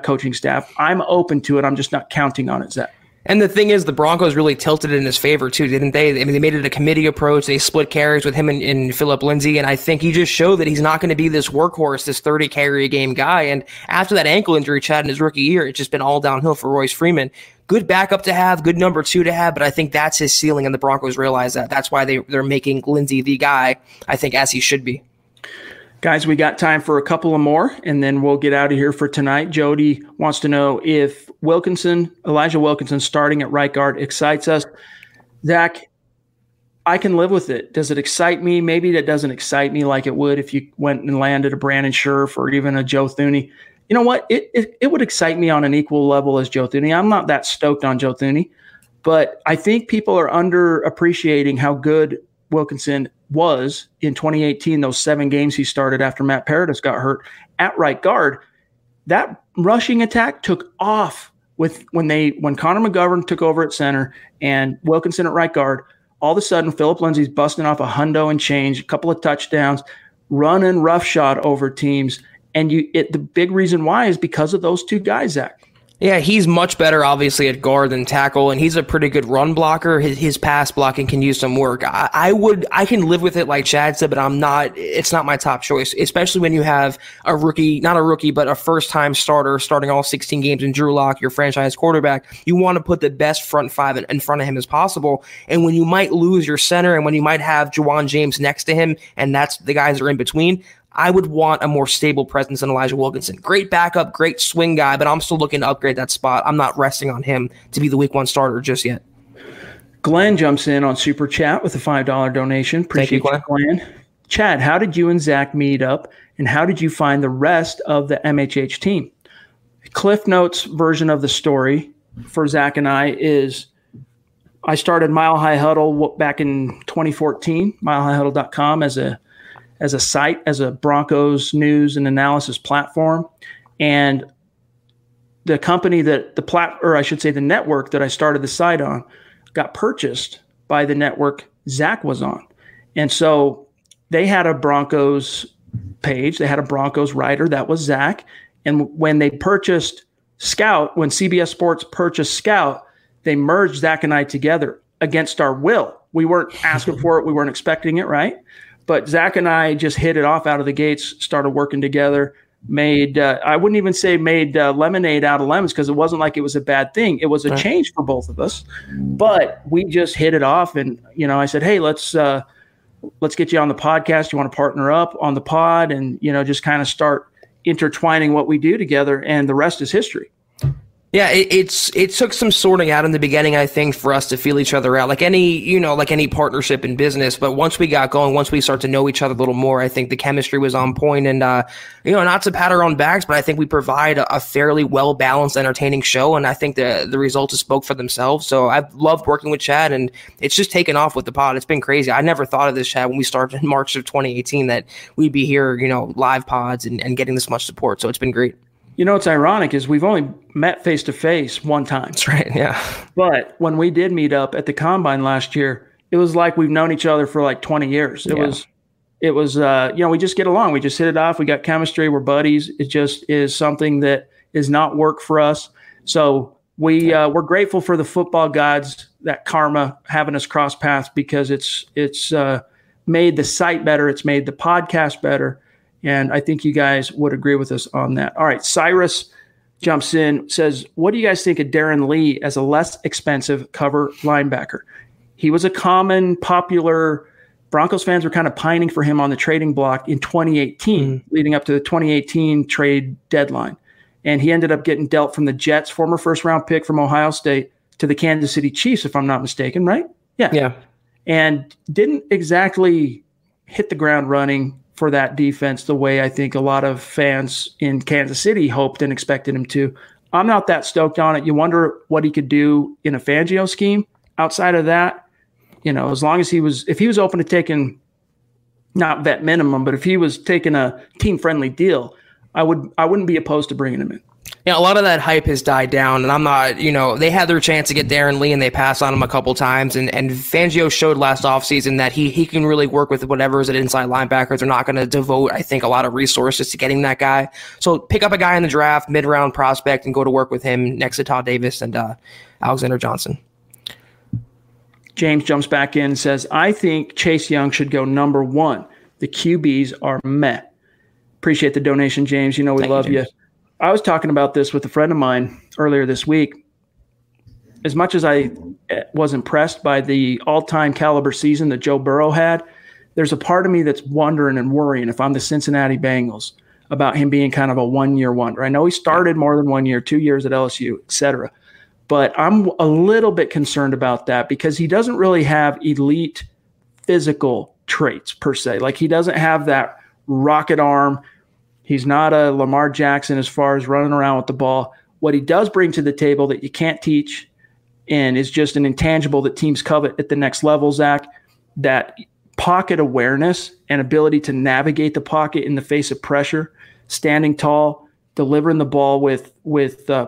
coaching staff. I'm open to it. I'm just not counting on it, Zach. And the thing is, the Broncos really tilted in his favor, too, didn't they? I mean, they made it a committee approach. They split carries with him and Philip Lindsay, and I think he just showed that he's not going to be this workhorse, this 30-carry-a-game guy. And after that ankle injury, Chad, in his rookie year, it's just been all downhill for Royce Freeman. Good backup to have, good number two to have, but I think that's his ceiling, and the Broncos realize that. That's why they're making Lindsay the guy, I think, as he should be. Guys, we got time for a couple of more, and then we'll get out of here for tonight. Jody wants to know if Elijah Wilkinson, starting at right guard, excites us. Zach, I can live with it. Does it excite me? Maybe that doesn't excite me like it would if you went and landed a Brandon Scherf or even a Joe Thuney. You know what? It would excite me on an equal level as Joe Thuney. I'm not that stoked on Joe Thuney, but I think people are underappreciating how good Wilkinson was in 2018, those 7 games he started after Matt Paradis got hurt at right guard. That rushing attack took off when Connor McGovern took over at center and Wilkinson at right guard. All of a sudden, Philip Lindsay's busting off a hundo and change, a couple of touchdowns, running roughshod over teams. And the big reason why is because of those two guys, Zach. Yeah, he's much better, obviously, at guard than tackle, and he's a pretty good run blocker. His pass blocking can use some work. I can live with it, like Chad said, but it's not my top choice, especially when you have not a rookie, but a first-time starter starting all 16 games in Drew Lock, your franchise quarterback. You want to put the best front five in front of him as possible, and when you might lose your center and when you might have Ja'Wuan James next to him, and that's the guys that are in between, I would want a more stable presence than Elijah Wilkinson. Great backup, great swing guy, but I'm still looking to upgrade that spot. I'm not resting on him to be the week one starter just yet. Glenn jumps in on Super Chat with a $5 donation. Appreciate you, Glenn. Chad, how did you and Zach meet up, and how did you find the rest of the MHH team? Cliff Notes version of the story for Zach and I is I started Mile High Huddle back in 2014, milehighhuddle.com as a site, as a Broncos news and analysis platform. And the company the network that I started the site on got purchased by the network Zach was on. And so they had a Broncos page. They had a Broncos writer. That was Zach. And when they purchased Scout, when CBS Sports purchased Scout, they merged Zach and I together against our will. We weren't asking for it. We weren't expecting it, right? But Zach and I just hit it off out of the gates, started working together, made lemonade out of lemons, because it wasn't like it was a bad thing. It was a change for both of us. But we just hit it off, and I said, hey, let's get you on the podcast. You want to partner up on the pod and just kind of start intertwining what we do together, and the rest is history. Yeah, it took some sorting out in the beginning, I think, for us to feel each other out, like any partnership in business. But once we got going, once we start to know each other a little more, I think the chemistry was on point. And not to pat our own backs, but I think we provide a fairly well balanced, entertaining show. And I think the results spoke for themselves. So I've loved working with Chad, and it's just taken off with the pod. It's been crazy. I never thought of this, Chad, when we started in March of 2018, that we'd be here, live pods and getting this much support. So it's been great. What's ironic is we've only met face-to-face one time. That's right, yeah. But when we did meet up at the Combine last year, it was like we've known each other for like 20 years. It was we just get along. We just hit it off. We got chemistry. We're buddies. It just is something that is not work for us. So we're grateful for the football gods, that karma, having us cross paths, because it's made the site better. It's made the podcast better. And I think you guys would agree with us on that. All right, Cyrus jumps in, says, what do you guys think of Darren Lee as a less expensive cover linebacker? He was a common, popular – Broncos fans were kind of pining for him on the trading block in 2018, leading up to the 2018 trade deadline. And he ended up getting dealt from the Jets, former first-round pick from Ohio State, to the Kansas City Chiefs, if I'm not mistaken, right? Yeah. And didn't exactly hit the ground running for that defense the way I think a lot of fans in Kansas City hoped and expected him to. I'm not that stoked on it. You wonder what he could do in a Fangio scheme. Outside of that, you know, as long as he was – if he was open to taking not vet minimum, but if he was taking a team-friendly deal, I wouldn't be opposed to bringing him in. Yeah, a lot of that hype has died down, and I'm not, you know, they had their chance to get Darren Lee and they passed on him a couple times, and Fangio showed last offseason that he can really work with whatever is an inside linebacker. They're not going to devote, I think, a lot of resources to getting that guy. So pick up a guy in the draft, mid-round prospect, and go to work with him next to Todd Davis and Alexander Johnson. James jumps back in and says, I think Chase Young should go number one. The QBs are meh. Appreciate the donation, James. You know we love you. I was talking about this with a friend of mine earlier this week. As much as I was impressed by the all-time caliber season that Joe Burrow had, there's a part of me that's wondering and worrying if I'm the Cincinnati Bengals about him being kind of a one-year wonder. I know he started more than 1 year, 2 years at LSU, et cetera. But I'm a little bit concerned about that because he doesn't really have elite physical traits per se. Like he doesn't have that rocket arm. He's not a Lamar Jackson as far as running around with the ball. What he does bring to the table that you can't teach and is just an intangible that teams covet at the next level, Zach, that pocket awareness and ability to navigate the pocket in the face of pressure, standing tall, delivering the ball with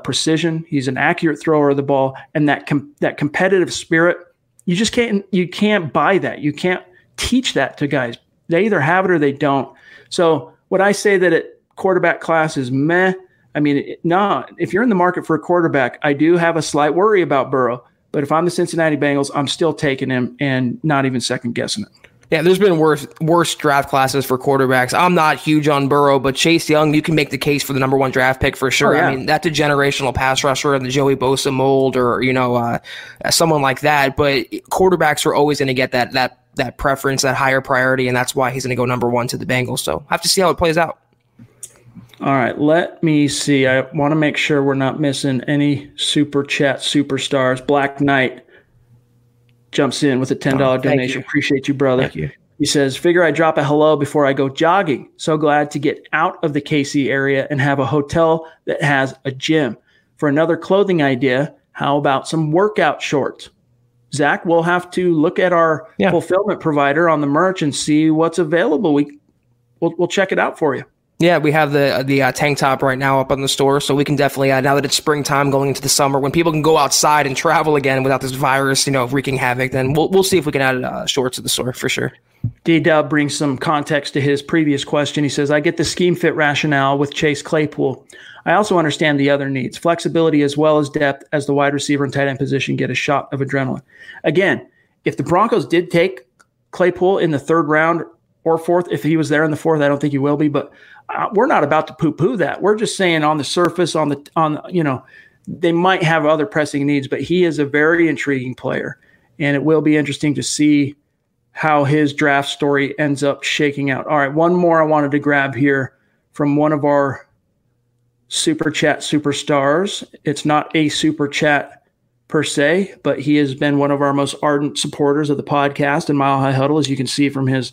precision. He's an accurate thrower of the ball, and that competitive spirit, you can't buy that. You can't teach that to guys. They either have it or they don't. So would I say that at quarterback class is meh? I mean, if you're in the market for a quarterback, I do have a slight worry about Burrow. But if I'm the Cincinnati Bengals, I'm still taking him and not even second-guessing it. Yeah, there's been worse draft classes for quarterbacks. I'm not huge on Burrow, but Chase Young, you can make the case for the number one draft pick for sure. Oh, yeah. I mean, that's a generational pass rusher in the Joey Bosa mold or, you know, someone like that. But quarterbacks are always going to get that preference, that higher priority, and that's why he's going to go number one to the Bengals. So I have to see how it plays out. All right, let me see. I want to make sure we're not missing any super chat superstars. Black Knight jumps in with a $10 donation. You. Appreciate you, brother. Thank you. He says, figure I drop a hello before I go jogging. So glad to get out of the KC area and have a hotel that has a gym. For another clothing idea, how about some workout shorts? Zach, we'll have to look at our fulfillment provider on the merch and see what's available. We'll check it out for you. Yeah, we have the tank top right now up on the store, so we can definitely, now that it's springtime going into the summer, when people can go outside and travel again without this virus, you know, wreaking havoc, then we'll see if we can add shorts to the store for sure. D-Dub brings some context to his previous question. He says, I get the scheme fit rationale with Chase Claypool. I also understand the other needs, flexibility as well as depth as the wide receiver and tight end position get a shot of adrenaline. Again, if the Broncos did take Claypool in the third round or fourth, if he was there in the fourth, I don't think he will be, but we're not about to poo-poo that. We're just saying on the surface, you know, they might have other pressing needs, but he is a very intriguing player, and it will be interesting to see how his draft story ends up shaking out. All right, one more I wanted to grab here from one of our super chat superstars. It's not a super chat per se, but he has been one of our most ardent supporters of the podcast and Mile High Huddle, as you can see from his,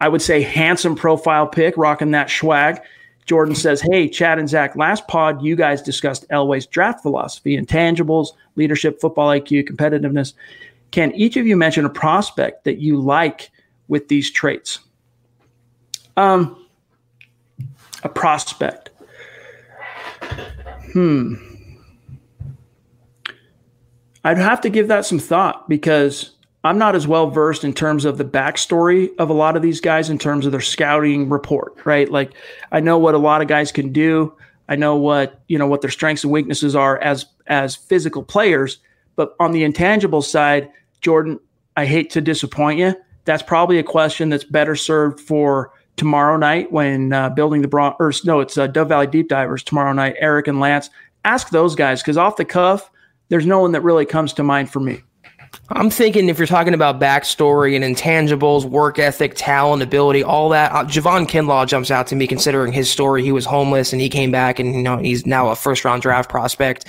I would say, handsome profile pic, rocking that swag. Jordan says, hey, Chad and Zach, last pod, you guys discussed Elway's draft philosophy, intangibles, leadership, football IQ, competitiveness. Can each of you mention a prospect that you like with these traits? A prospect. I'd have to give that some thought because I'm not as well versed in terms of the backstory of a lot of these guys in terms of their scouting report, right? Like I know what a lot of guys can do. I know what, you know, what their strengths and weaknesses are as physical players, but on the intangible side, Jordan, I hate to disappoint you. That's probably a question that's better served for tomorrow night when building the Bronx. Or no, it's Dove Valley Deep Divers tomorrow night. Eric and Lance, ask those guys, because off the cuff, there's no one that really comes to mind for me. I'm thinking if you're talking about backstory and intangibles, work ethic, talent, ability, all that, Javon Kinlaw jumps out to me considering his story. He was homeless and he came back, and you know, he's now a first-round draft prospect.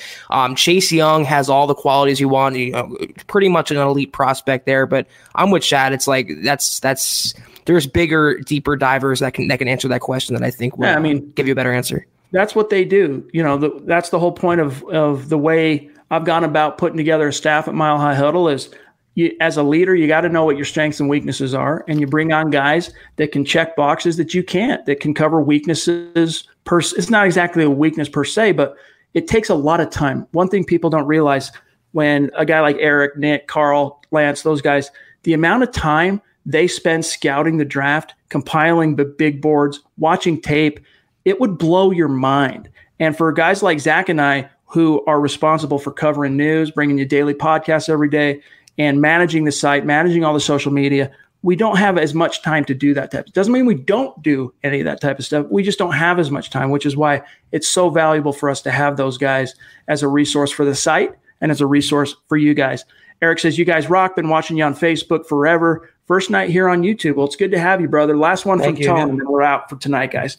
Chase Young has all the qualities you want. You know, pretty much an elite prospect there. But I'm with Chad. It's like that's there's bigger, deeper divers that can answer that question that I think will give you a better answer. That's what they do. You know, that's the whole point of the way I've gone about putting together a staff at Mile High Huddle is, you, as a leader, you got to know what your strengths and weaknesses are, and you bring on guys that can check boxes that you can't, that can cover weaknesses. It's not exactly a weakness per se, but it takes a lot of time. One thing people don't realize, when a guy like Eric, Nick, Carl, Lance, those guys, the amount of time they spend scouting the draft, compiling the big boards, watching tape, it would blow your mind. And for guys like Zach and I, who are responsible for covering news, bringing you daily podcasts every day, and managing the site, managing all the social media, we don't have as much time to do that type. It doesn't mean we don't do any of that type of stuff. We just don't have as much time, which is why it's so valuable for us to have those guys as a resource for the site and as a resource for you guys. Eric says, you guys rock. Been watching you on Facebook forever. First night here on YouTube. Well, it's good to have you, brother. Last one from Tom, and then we're out for tonight, guys.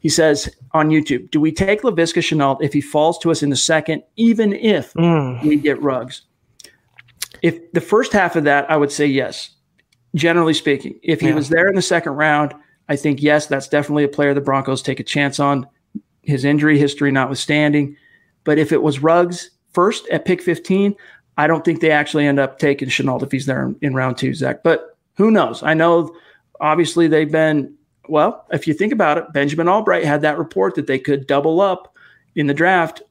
He says on YouTube, do we take Laviska Shenault if he falls to us in the second, even if we get rugs? If the first half of that, I would say yes, generally speaking. If he was there in the second round, I think, yes, that's definitely a player the Broncos take a chance on, his injury history notwithstanding. But if it was rugs first at pick 15, I don't think they actually end up taking Shenault if he's there in round two, Zach. But who knows? I know, obviously, they've been – well, if you think about it, Benjamin Albright had that report that they could double up in the draft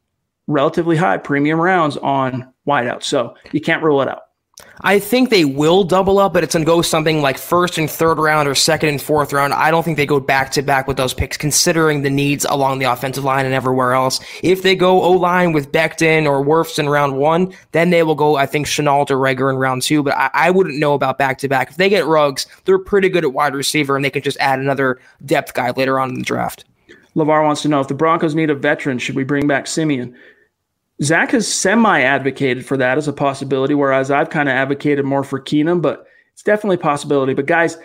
relatively high premium rounds on wideouts. So you can't rule it out. I think they will double up, but it's going to go something like first and third round or second and fourth round. I don't think they go back-to-back with those picks, considering the needs along the offensive line and everywhere else. If they go O-line with Becton or Wirfs in round one, then they will go, I think, Shenault or Rager in round two, but I wouldn't know about back-to-back. If they get Ruggs, they're pretty good at wide receiver, and they can just add another depth guy later on in the draft. LeVar wants to know, if the Broncos need a veteran, should we bring back Simeon? Zach has semi-advocated for that as a possibility, whereas I've kind of advocated more for Keenum, but it's definitely a possibility. But guys,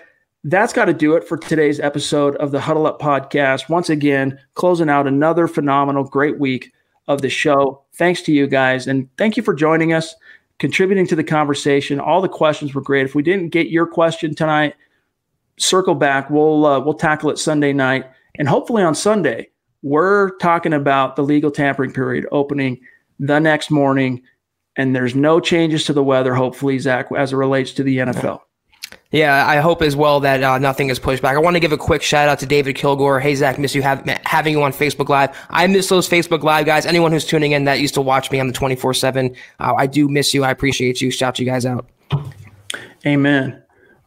that's got to do it for today's episode of the Huddle Up Podcast. Once again, closing out another phenomenal, great week of the show. Thanks to you guys, and thank you for joining us, contributing to the conversation. All the questions were great. If we didn't get your question tonight, circle back. We'll tackle it Sunday night, and hopefully on Sunday we're talking about the legal tampering period opening the next morning, and there's no changes to the weather, hopefully, Zach, as it relates to the NFL. Yeah, I hope as well that nothing is pushed back. I want to give a quick shout-out to David Kilgore. Hey, Zach, miss you having you on Facebook Live. I miss those Facebook Live guys. Anyone who's tuning in that used to watch me on the 24/7, I do miss you. I appreciate you. Shout you guys out. Amen.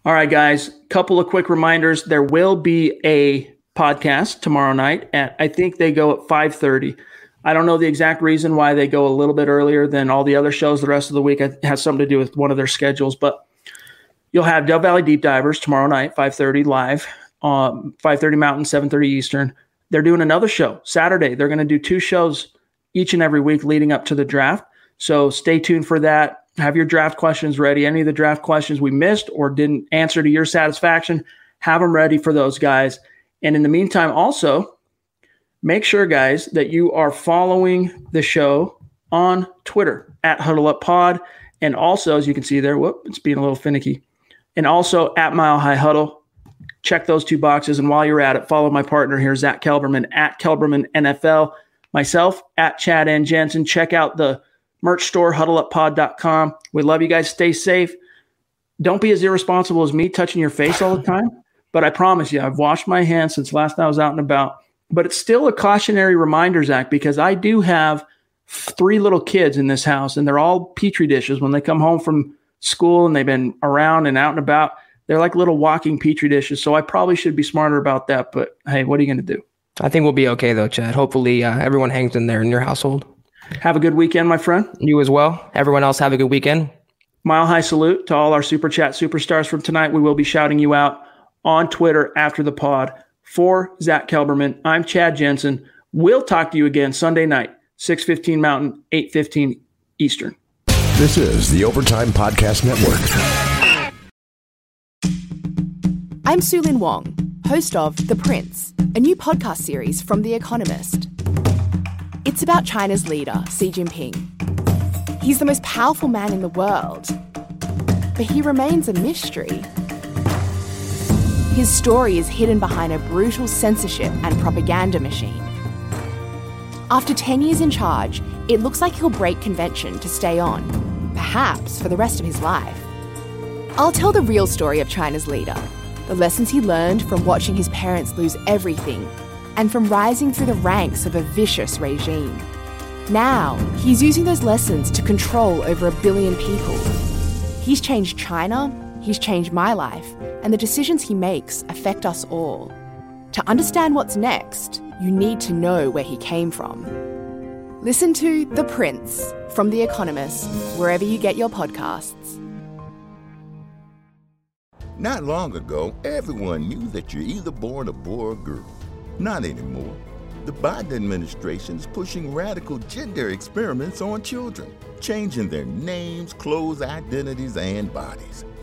All right, guys, couple of quick reminders. There will be a podcast tomorrow night at, I think they go at 5:30. I don't know the exact reason why they go a little bit earlier than all the other shows the rest of the week. It has something to do with one of their schedules, but you'll have Dove Valley Deep Divers tomorrow night, 5:30 live, 5:30 Mountain, 7:30 Eastern. They're doing another show Saturday. They're going to do two shows each and every week leading up to the draft. So stay tuned for that. Have your draft questions ready. Any of the draft questions we missed or didn't answer to your satisfaction, have them ready for those guys. And in the meantime, also, make sure, guys, that you are following the show on Twitter at HuddleUpPod. And also, as you can see there, it's being a little finicky. And also at Mile High Huddle. Check those two boxes. And while you're at it, follow my partner here, Zach Kelberman, at Kelberman NFL. Myself, at Chad and Jensen. Check out the merch store, HuddleUpPod.com. We love you guys. Stay safe. Don't be as irresponsible as me touching your face all the time. But I promise you, I've washed my hands since last I was out and about. But it's still a cautionary reminder, Zach, because I do have three little kids in this house, and they're all Petri dishes. When they come home from school and they've been around and out and about, they're like little walking Petri dishes. So I probably should be smarter about that. But, hey, what are you going to do? I think we'll be okay, though, Chad. Hopefully everyone hangs in there in your household. Have a good weekend, my friend. You as well. Everyone else, have a good weekend. Mile High salute to all our Super Chat superstars from tonight. We will be shouting you out on Twitter after the pod. For Zach Kelberman, I'm Chad Jensen. We'll talk to you again Sunday night, 6:15 Mountain, 8:15 Eastern. This is the Overtime Podcast Network. I'm Sulin Wong, host of The Prince, a new podcast series from The Economist. It's about China's leader, Xi Jinping. He's the most powerful man in the world, but he remains a mystery. His story is hidden behind a brutal censorship and propaganda machine. After 10 years in charge, it looks like he'll break convention to stay on, perhaps for the rest of his life. I'll tell the real story of China's leader, the lessons he learned from watching his parents lose everything and from rising through the ranks of a vicious regime. Now, he's using those lessons to control over 1 billion people. He's changed China. He's changed my life, and the decisions he makes affect us all. To understand what's next, you need to know where he came from. Listen to The Prince from The Economist, wherever you get your podcasts. Not long ago, everyone knew that you're either born a boy or a girl. Not anymore. The Biden administration is pushing radical gender experiments on children, changing their names, clothes, identities, and bodies.